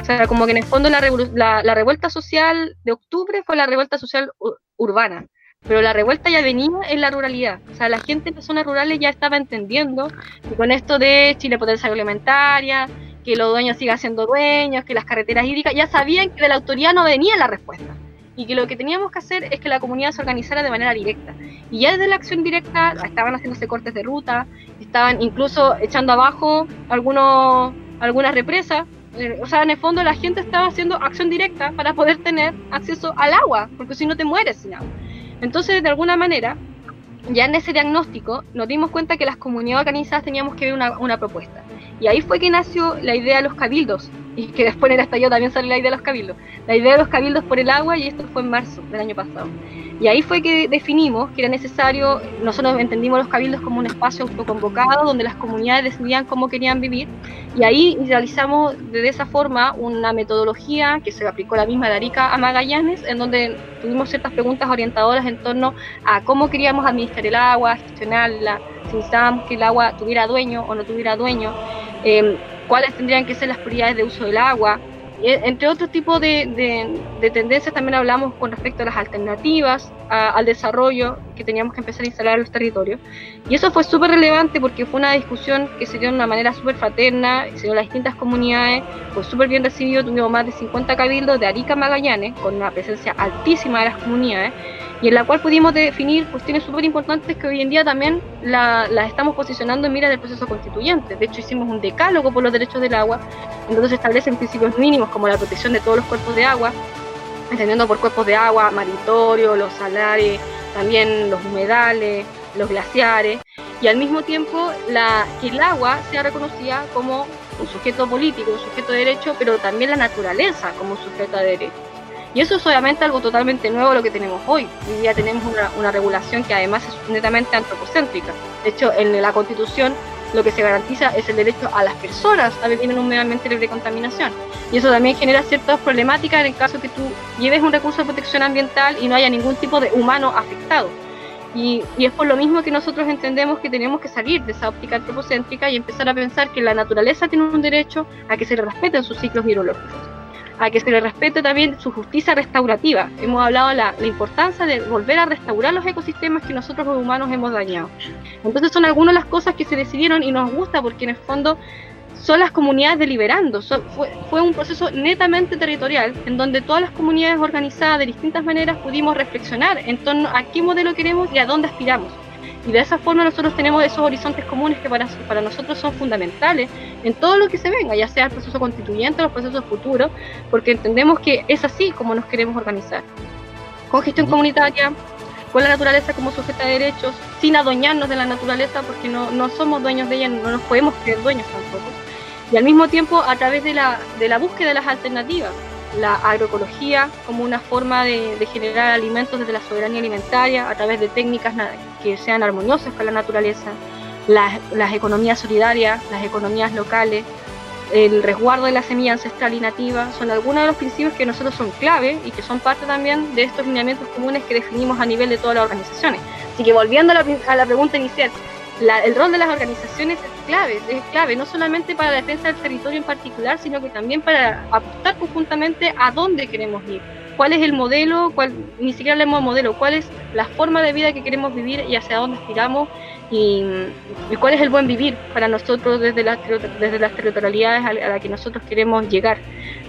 O sea, como que en el fondo la revuelta social de octubre fue la revuelta social urbana, pero la revuelta ya venía en la ruralidad. O sea, la gente en las zonas rurales ya estaba entendiendo que con esto de Chile potencia agroalimentaria, que los dueños sigan siendo dueños, que las carreteras hídricas, ya sabían que de la autoridad no venía la respuesta, y que lo que teníamos que hacer es que la comunidad se organizara de manera directa. Y ya desde la acción directa estaban haciéndose cortes de ruta, estaban incluso echando abajo algunas represas. O sea, en el fondo la gente estaba haciendo acción directa para poder tener acceso al agua, porque si no te mueres sin agua. Entonces, de alguna manera, ya en ese diagnóstico nos dimos cuenta que las comunidades organizadas teníamos que ver una propuesta. Y ahí fue que nació la idea de los cabildos, y que después en el estallido también salió la idea de los cabildos. La idea de los cabildos por el agua, y esto fue en marzo del año pasado. Y ahí fue que definimos que era necesario, nosotros entendimos los cabildos como un espacio autoconvocado donde las comunidades decidían cómo querían vivir, y ahí realizamos de esa forma una metodología que se aplicó la misma de Arica a Magallanes, en donde tuvimos ciertas preguntas orientadoras en torno a cómo queríamos administrar el agua, gestionarla, si necesitábamos que el agua tuviera dueño o no tuviera dueño, cuáles tendrían que ser las prioridades de uso del agua. Entre otros tipos de tendencias también hablamos con respecto a las alternativas al desarrollo que teníamos que empezar a instalar en los territorios, y eso fue súper relevante porque fue una discusión que se dio de una manera súper fraterna, se dio en las distintas comunidades, fue súper bien recibido. Tuvimos más de 50 cabildos de Arica a Magallanes con una presencia altísima de las comunidades, y en la cual pudimos definir cuestiones súper importantes que hoy en día también las estamos posicionando en miras del proceso constituyente. De hecho, hicimos un decálogo por los derechos del agua, en donde se establecen principios mínimos como la protección de todos los cuerpos de agua, entendiendo por cuerpos de agua, maritorios, los salares, también los humedales, los glaciares, y al mismo tiempo que el agua sea reconocida como un sujeto político, un sujeto de derecho, pero también la naturaleza como un sujeto de derecho. Y eso es obviamente algo totalmente nuevo a lo que tenemos hoy. Hoy día tenemos una regulación que además es netamente antropocéntrica. De hecho, en la Constitución lo que se garantiza es el derecho a las personas a vivir en un medio ambiente libre de contaminación. Y eso también genera ciertas problemáticas en el caso que tú lleves un recurso de protección ambiental y no haya ningún tipo de humano afectado. Y es por lo mismo que nosotros entendemos que tenemos que salir de esa óptica antropocéntrica y empezar a pensar que la naturaleza tiene un derecho a que se le respeten sus ciclos biológicos, a que se le respete también su justicia restaurativa. Hemos hablado de la importancia de volver a restaurar los ecosistemas que nosotros los humanos hemos dañado. Entonces son algunas de las cosas que se decidieron y nos gusta porque en el fondo son las comunidades deliberando. Fue un proceso netamente territorial en donde todas las comunidades organizadas de distintas maneras pudimos reflexionar en torno a qué modelo queremos y a dónde aspiramos. Y de esa forma nosotros tenemos esos horizontes comunes que para nosotros son fundamentales en todo lo que se venga, ya sea el proceso constituyente o los procesos futuros, porque entendemos que es así como nos queremos organizar. Con gestión comunitaria, con la naturaleza como sujeta de derechos, sin adueñarnos de la naturaleza, porque no somos dueños de ella, no nos podemos creer dueños tampoco. Y al mismo tiempo a través de la búsqueda de las alternativas, la agroecología como una forma de generar alimentos desde la soberanía alimentaria a través de técnicas que sean armoniosas con la naturaleza, las economías solidarias, las economías locales, el resguardo de la semilla ancestral y nativa, son algunos de los principios que nosotros son clave y que son parte también de estos lineamientos comunes que definimos a nivel de todas las organizaciones. Así que volviendo a la pregunta inicial, el rol de las organizaciones es clave, no solamente para la defensa del territorio en particular, sino que también para apostar conjuntamente a dónde queremos ir, cuál es el modelo, ni siquiera hablemos de modelo, cuál es la forma de vida que queremos vivir y hacia dónde aspiramos, y cuál es el buen vivir para nosotros desde las territorialidades a las que nosotros queremos llegar.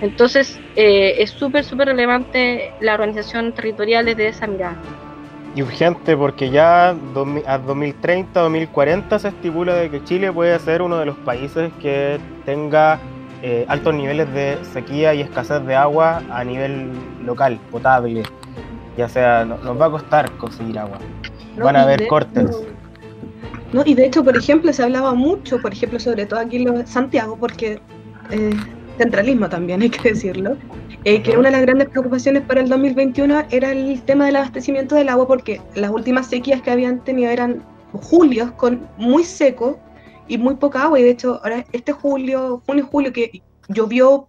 Entonces es súper relevante la organización territorial desde esa mirada. Y urgente, porque ya a 2030, 2040 se estipula de que Chile puede ser uno de los países que tenga altos niveles de sequía y escasez de agua a nivel local, potable. Ya sea, nos va a costar conseguir agua, van a haber cortes. No, y de hecho, por ejemplo, se hablaba mucho, por ejemplo, sobre todo aquí en Santiago, porque centralismo también hay que decirlo, que una de las grandes preocupaciones para el 2021 era el tema del abastecimiento del agua, porque las últimas sequías que habían tenido eran julios con muy seco y muy poca agua, y de hecho ahora este junio, que llovió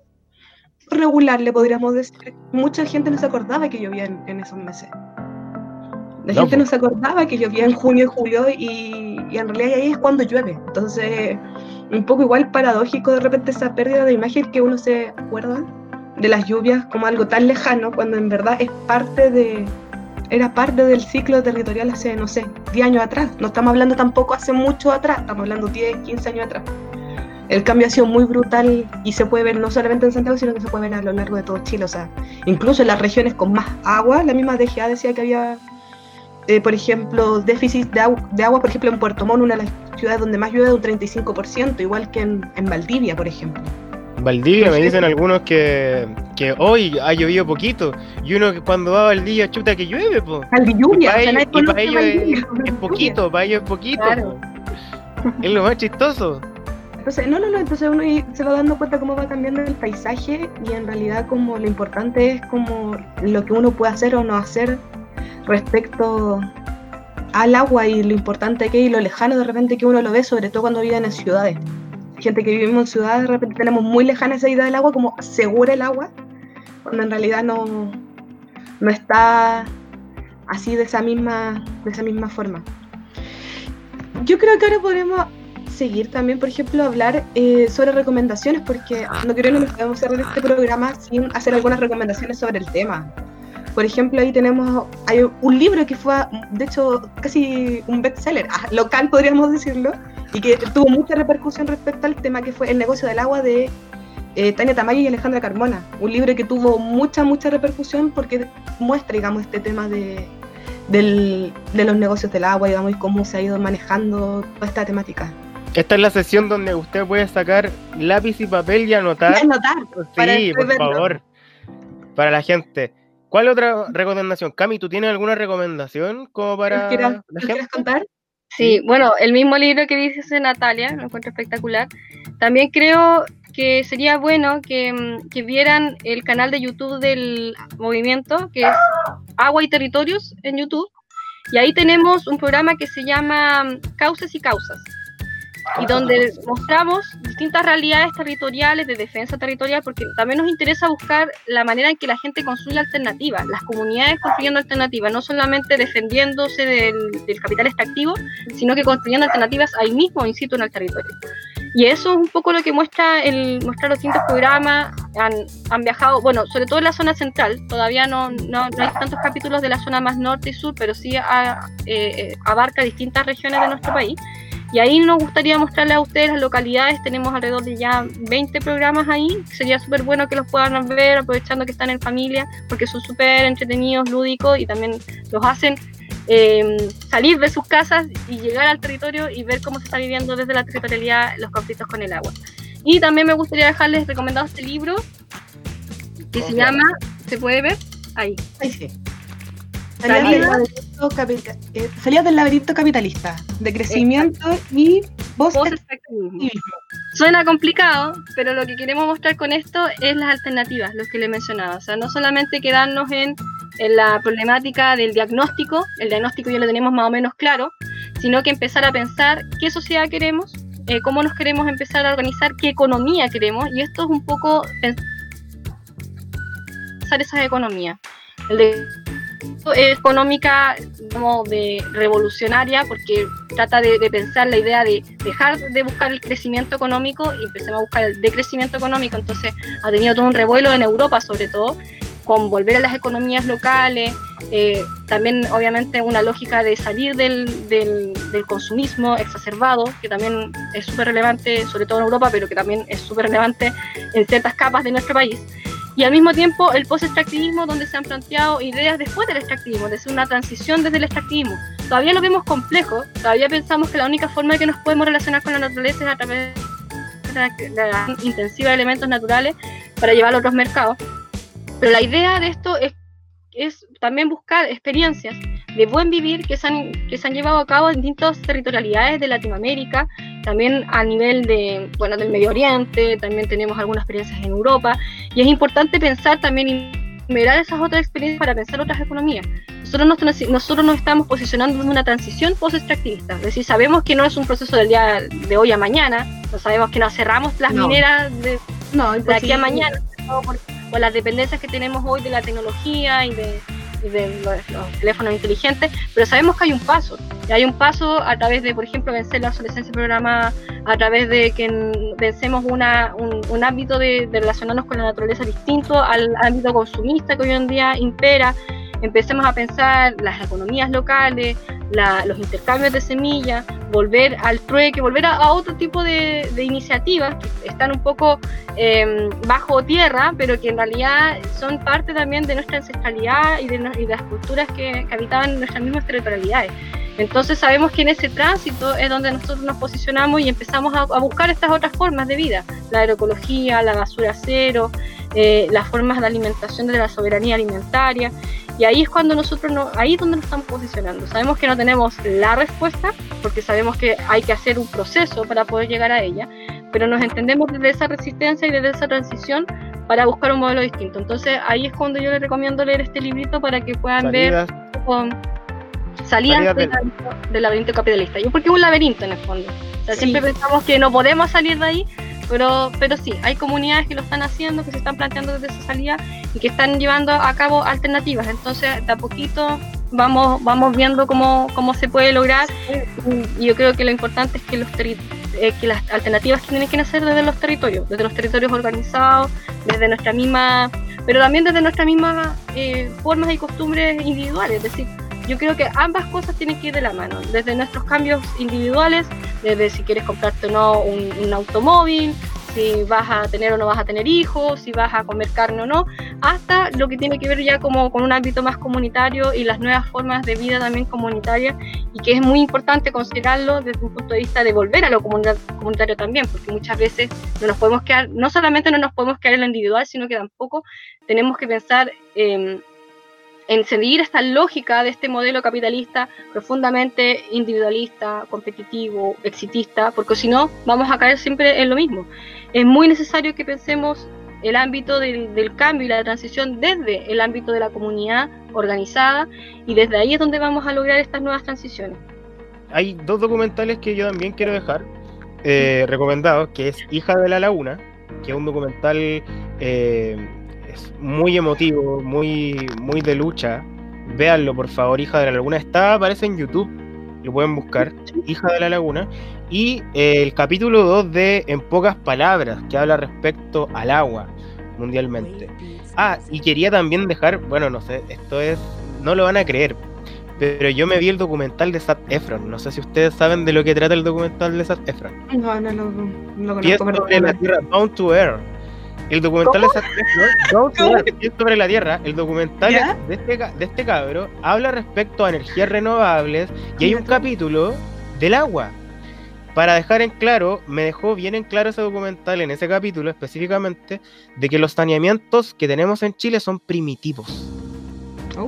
regular, le podríamos decir, mucha gente no se acordaba que llovía en esos meses. La gente no se acordaba que llovía en junio y julio, y en realidad ahí es cuando llueve. Entonces, un poco igual paradójico de repente esa pérdida de imagen que uno se acuerda de las lluvias como algo tan lejano, cuando en verdad era parte del ciclo territorial hace, no sé, 10 años atrás. No estamos hablando tampoco hace mucho atrás, estamos hablando 10, 15 años atrás. El cambio ha sido muy brutal y se puede ver no solamente en Santiago, sino que se puede ver a lo largo de todo Chile. O sea, incluso en las regiones con más agua, la misma DGA decía que había... por ejemplo, déficit de agua, por ejemplo, en Puerto Montt, una de las ciudades donde más llueve, un 35%, igual que en Valdivia, por ejemplo. Valdivia, me dicen algunos que hoy ha llovido poquito, y uno que cuando va a Valdivia, chuta que llueve, po. Valdivia, y para ellos es poquito, claro. Es lo más chistoso. Entonces, entonces uno se va dando cuenta cómo va cambiando el paisaje, y en realidad como lo importante es como lo que uno puede hacer o no hacer respecto al agua, y lo importante que es y lo lejano de repente que uno lo ve, sobre todo cuando viven en ciudades. Gente que vivimos en ciudades, de repente tenemos muy lejana esa idea del agua, como segura el agua, cuando en realidad no está así de esa misma forma. Yo creo que ahora podremos seguir también, por ejemplo, hablar sobre recomendaciones, porque no creo que nos podemos cerrar este programa sin hacer algunas recomendaciones sobre el tema. Por ejemplo, ahí hay un libro que fue, de hecho, casi un bestseller local, podríamos decirlo, y que tuvo mucha repercusión respecto al tema, que fue El negocio del agua, de Tania Tamayo y Alejandra Carmona. Un libro que tuvo mucha repercusión porque muestra, digamos, este tema de los negocios del agua, digamos, y cómo se ha ido manejando toda esta temática. Esta es la sesión donde usted puede sacar lápiz y papel y anotar. Sí, por favor, para la gente. ¿Cuál otra recomendación? Cami, ¿tú tienes alguna recomendación como para la gente? ¿Quieres contar? Sí, bueno, el mismo libro que dice Natalia, lo encuentro espectacular. También creo que sería bueno que vieran el canal de YouTube del movimiento, que es Agua y Territorios en YouTube, y ahí tenemos un programa que se llama Cauces y Causas, y donde mostramos distintas realidades territoriales, de defensa territorial, porque también nos interesa buscar la manera en que la gente construye alternativas, las comunidades construyendo alternativas, no solamente defendiéndose del capital extractivo, sino que construyendo alternativas ahí mismo, in situ, en el territorio. Y eso es un poco lo que muestra los distintos programas. Han viajado, bueno, sobre todo en la zona central, todavía no hay tantos capítulos de la zona más norte y sur, pero sí abarca distintas regiones de nuestro país. Y ahí nos gustaría mostrarles a ustedes las localidades, tenemos alrededor de ya 20 programas ahí, sería súper bueno que los puedan ver, aprovechando que están en familia, porque son súper entretenidos, lúdicos, y también los hacen salir de sus casas y llegar al territorio y ver cómo se está viviendo desde la territorialidad los conflictos con el agua. Y también me gustaría dejarles recomendado este libro, que se llama, ¿se puede ver? Ahí sí. Salidas del laberinto capitalista, de crecimiento. Exacto. Y voz extractivismo. Suena complicado, pero lo que queremos mostrar con esto es las alternativas, los que le mencionaba. O sea, no solamente quedarnos en la problemática del diagnóstico, el diagnóstico ya lo tenemos más o menos claro, sino que empezar a pensar qué sociedad queremos, cómo nos queremos empezar a organizar, qué economía queremos, y esto es un poco pensar esas economías. El de económica como de revolucionaria, porque trata de pensar la idea de dejar de buscar el crecimiento económico y empecemos a buscar el decrecimiento económico. Entonces ha tenido todo un revuelo en Europa, sobre todo con volver a las economías locales, también obviamente una lógica de salir del consumismo exacerbado, que también es súper relevante, sobre todo en Europa, pero que también es súper relevante en ciertas capas de nuestro país. Y al mismo tiempo el post-extractivismo, donde se han planteado ideas después del extractivismo, de hacer una transición desde el extractivismo. Todavía lo vemos complejo, todavía pensamos que la única forma que nos podemos relacionar con la naturaleza es a través de la intensiva de elementos naturales para llevarlo a otros mercados. Pero la idea de esto es también buscar experiencias de buen vivir que se han llevado a cabo en distintas territorialidades de Latinoamérica, también a nivel del Medio Oriente, también tenemos algunas experiencias en Europa, y es importante pensar también y mirar esas otras experiencias para pensar otras economías. Nosotros nos estamos posicionando en una transición post-extractivista, es decir, sabemos que no es un proceso del día de hoy a mañana, no sabemos que nos cerramos las mineras de aquí a mañana, por las dependencias que tenemos hoy de la tecnología y de los teléfonos inteligentes, pero sabemos que hay un paso, y hay un paso a través de, por ejemplo, vencer la obsolescencia programada, a través de que vencemos un ámbito de relacionarnos con la naturaleza distinto al ámbito consumista que hoy en día impera. Empecemos a pensar las economías locales, los intercambios de semillas, volver al trueque, volver a otro tipo de iniciativas que están un poco bajo tierra, pero que en realidad son parte también de nuestra ancestralidad y de las culturas que habitaban nuestras mismas territorialidades. Entonces sabemos que en ese tránsito es donde nosotros nos posicionamos y empezamos a buscar estas otras formas de vida, la agroecología, la basura cero, las formas de alimentación de la soberanía alimentaria, y ahí es cuando ahí es donde nos estamos posicionando. Sabemos que no tenemos la respuesta, porque sabemos que hay que hacer un proceso para poder llegar a ella, pero nos entendemos desde esa resistencia y desde esa transición para buscar un modelo distinto. Entonces ahí es cuando yo les recomiendo leer este librito para que puedan ver salidas del laberinto capitalista. Yo porque es un laberinto en el fondo. O sea, siempre pensamos que no podemos salir de ahí, pero sí, hay comunidades que lo están haciendo, que se están planteando desde esa salida y que están llevando a cabo alternativas. Entonces, de a poquito vamos viendo cómo se puede lograr. Y yo creo que lo importante es que que las alternativas tienen que nacer desde los territorios organizados, desde nuestra misma, pero también desde nuestras mismas formas y costumbres individuales. Es decir, yo creo que ambas cosas tienen que ir de la mano, desde nuestros cambios individuales, desde si quieres comprarte o no un automóvil, si vas a tener o no vas a tener hijos, si vas a comer carne o no, hasta lo que tiene que ver ya como con un ámbito más comunitario y las nuevas formas de vida también comunitarias, y que es muy importante considerarlo desde un punto de vista de volver a lo comunitario también, porque muchas veces no solamente no nos podemos quedar en lo individual, sino que tampoco tenemos que pensar en seguir esta lógica de este modelo capitalista profundamente individualista, competitivo, exitista, porque si no vamos a caer siempre en lo mismo. Es muy necesario que pensemos el ámbito del cambio y la transición desde el ámbito de la comunidad organizada, y desde ahí es donde vamos a lograr estas nuevas transiciones. Hay dos documentales que yo también quiero dejar recomendados, que es Hija de la Laguna, que es un documental es muy emotivo, muy de lucha. Véanlo, por favor. Hija de la Laguna aparece en YouTube, lo pueden buscar, Hija de la Laguna. Y el capítulo 2 de En Pocas Palabras, que habla respecto al agua mundialmente. Y quería también dejar, no sé, esto es, no lo van a creer, pero yo me vi el documental de Zac Efron. No sé si ustedes saben de lo que trata el documental de Zac Efron. No conozco. Es sobre la tierra, Down to Air. El documental es sobre la tierra. El documental de este cabro habla respecto a energías renovables, y hay un capítulo del agua. Para dejar en claro, me dejó bien en claro ese documental, en ese capítulo específicamente, de que los saneamientos que tenemos en Chile son primitivos.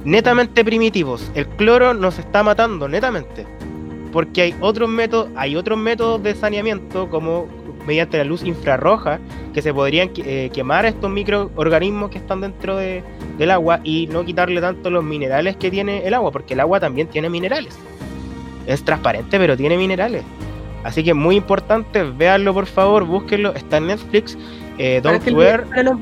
Netamente primitivos. El cloro nos está matando, netamente. Porque hay otros métodos de saneamiento, como mediante la luz infrarroja, que se podrían quemar estos microorganismos que están dentro del agua, y no quitarle tanto los minerales que tiene el agua, porque el agua también tiene minerales. Es transparente, pero tiene minerales. Así que muy importante, véanlo por favor, búsquenlo, está en Netflix. Para los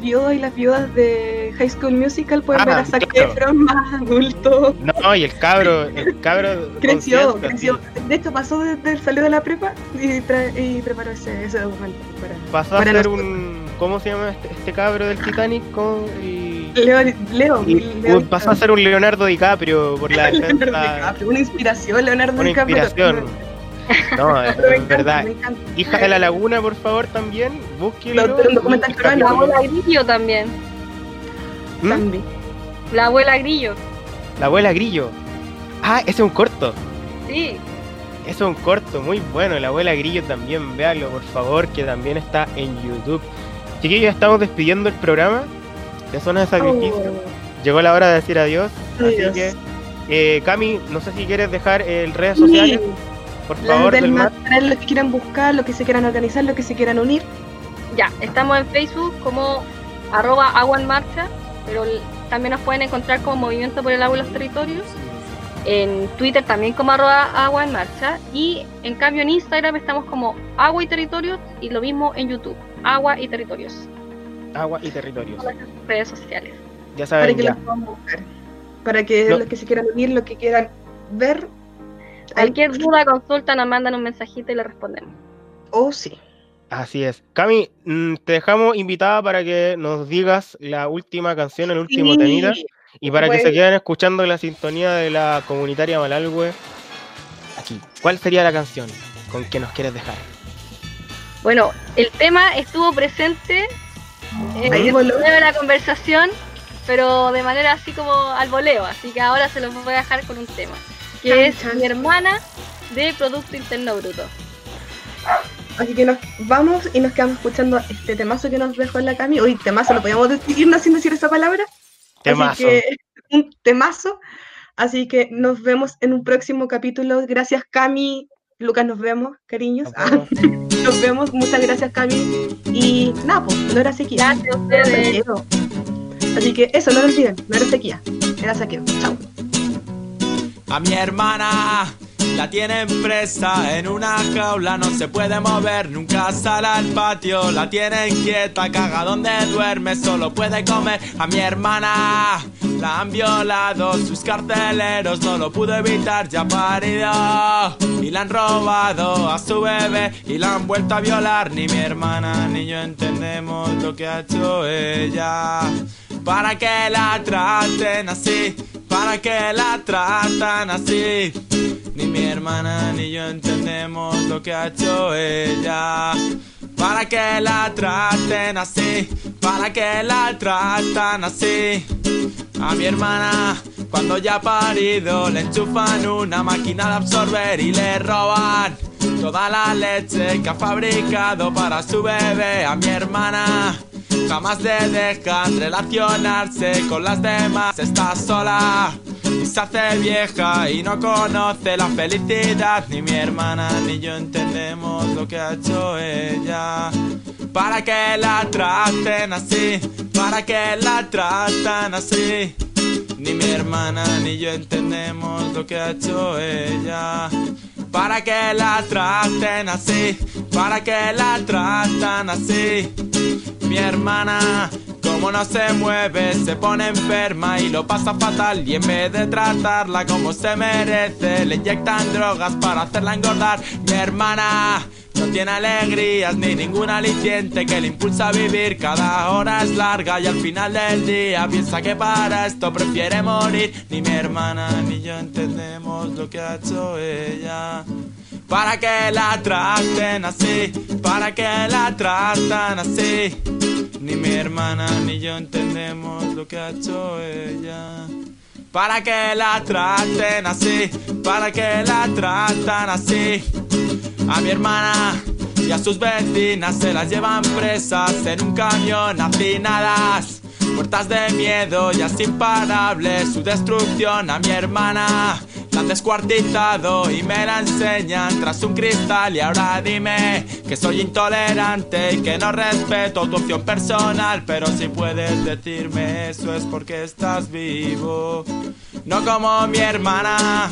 viudos y las viudas de High School Musical pueden ver a Zac Efron más adulto. No, y el cabro creció. De hecho, pasó desde el salió de la prepa y preparó ese documental para hacer un... ¿Cómo se llama este cabro del Titanic? Leo. Pasó a ser un Leonardo DiCaprio por la defensa. Una inspiración, Leonardo DiCaprio. Una inspiración. No, es verdad. Hija de la Laguna, por favor, también. Búsquenlo. Un documental peruano. La abuela Grillo también. La abuela Grillo. La abuela Grillo. Ah, ese es un corto. Sí. Ese es un corto, muy bueno. La abuela Grillo también, véanlo, por favor, que también está en YouTube. Chiquillos, ya estamos despidiendo el programa de Zona de Sacrificio. Llegó la hora de decir adiós. Así que, Cami, no sé si quieres dejar redes sociales. Por favor, del material, lo que quieran buscar, lo que se quieran organizar, lo que se quieran unir. Ya, estamos en Facebook como @aguaenmarcha, pero también nos pueden encontrar como Movimiento por el Agua y los Territorios. En Twitter también como @aguaenmarcha. Y en cambio en Instagram estamos como Agua y Territorios, y lo mismo en YouTube, Agua y Territorios. Agua y Territorios. Las redes sociales. Ya saben. Para que los puedan buscar. Para que los que se quieran unir, lo que quieran ver. Cualquier duda, consulta, nos mandan un mensajito y le respondemos. Oh, sí. Así es. Cami, te dejamos invitada para que nos digas la última canción, el último temita, y para que se queden escuchando la sintonía de la comunitaria Malalhue. Aquí. ¿Cuál sería la canción con que nos quieres dejar? Bueno, el tema estuvo presente en la conversación, pero de manera así como al voleo, así que ahora se los voy a dejar con un tema. Que es Mi Hermana de Producto Interno Bruto. Así que nos vamos y nos quedamos escuchando este temazo que nos dejó en la Cami. Uy, temazo, lo podíamos decirnos sin decir esa palabra. Temazo. Así que, un temazo. Así que nos vemos en un próximo capítulo. Gracias, Cami. Lucas, nos vemos, cariños. Nos vemos. Muchas gracias, Cami. Y nada, pues, no era sequía. Gracias a ustedes. Así que eso, no lo olviden. No era sequía. Era saqueo. Chao. A mi hermana la tienen presa en una jaula, no se puede mover, nunca sale al patio. La tienen quieta, caga donde duerme, solo puede comer. A mi hermana la han violado, sus carceleros no lo pudo evitar. Ya ha parido y la han robado a su bebé y la han vuelto a violar. Ni mi hermana ni yo entendemos lo que ha hecho ella. Para que la traten así, para que la tratan así. Ni mi hermana ni yo entendemos lo que ha hecho ella. Para que la traten así, para que la tratan así. A mi hermana, cuando ya ha parido, le enchufan una máquina de absorber y le roban toda la leche que ha fabricado para su bebé. A mi hermana jamás le dejan relacionarse con las demás. Está sola y se hace vieja y no conoce la felicidad. Ni mi hermana ni yo entendemos lo que ha hecho ella. Para que la traten así, para que la tratan así. Ni mi hermana ni yo entendemos lo que ha hecho ella. Para que la traten así, para que la tratan así. Mi hermana, como no se mueve, se pone enferma y lo pasa fatal. Y en vez de tratarla como se merece, le inyectan drogas para hacerla engordar. Mi hermana no tiene alegrías ni ningún aliciente que le impulsa a vivir. Cada hora es larga y al final del día piensa que para esto prefiere morir. Ni mi hermana ni yo entendemos lo que ha hecho ella. Para que la traten así, para que la tratan así. Ni mi hermana ni yo entendemos lo que ha hecho ella. Para que la traten así, para que la tratan así. A mi hermana y a sus vecinas se las llevan presas en un camión, hacinadas, muertas de miedo y así imparable su destrucción. A mi hermana la han descuartizado y me la enseñan tras un cristal. Y ahora dime que soy intolerante y que no respeto tu opción personal. Pero si puedes decirme eso es porque estás vivo, no como mi hermana.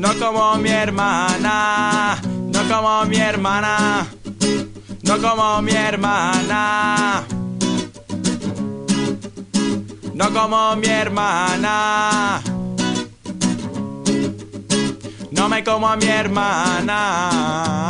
No como mi hermana, no como mi hermana, no como mi hermana, no como mi hermana, no me como a mi hermana.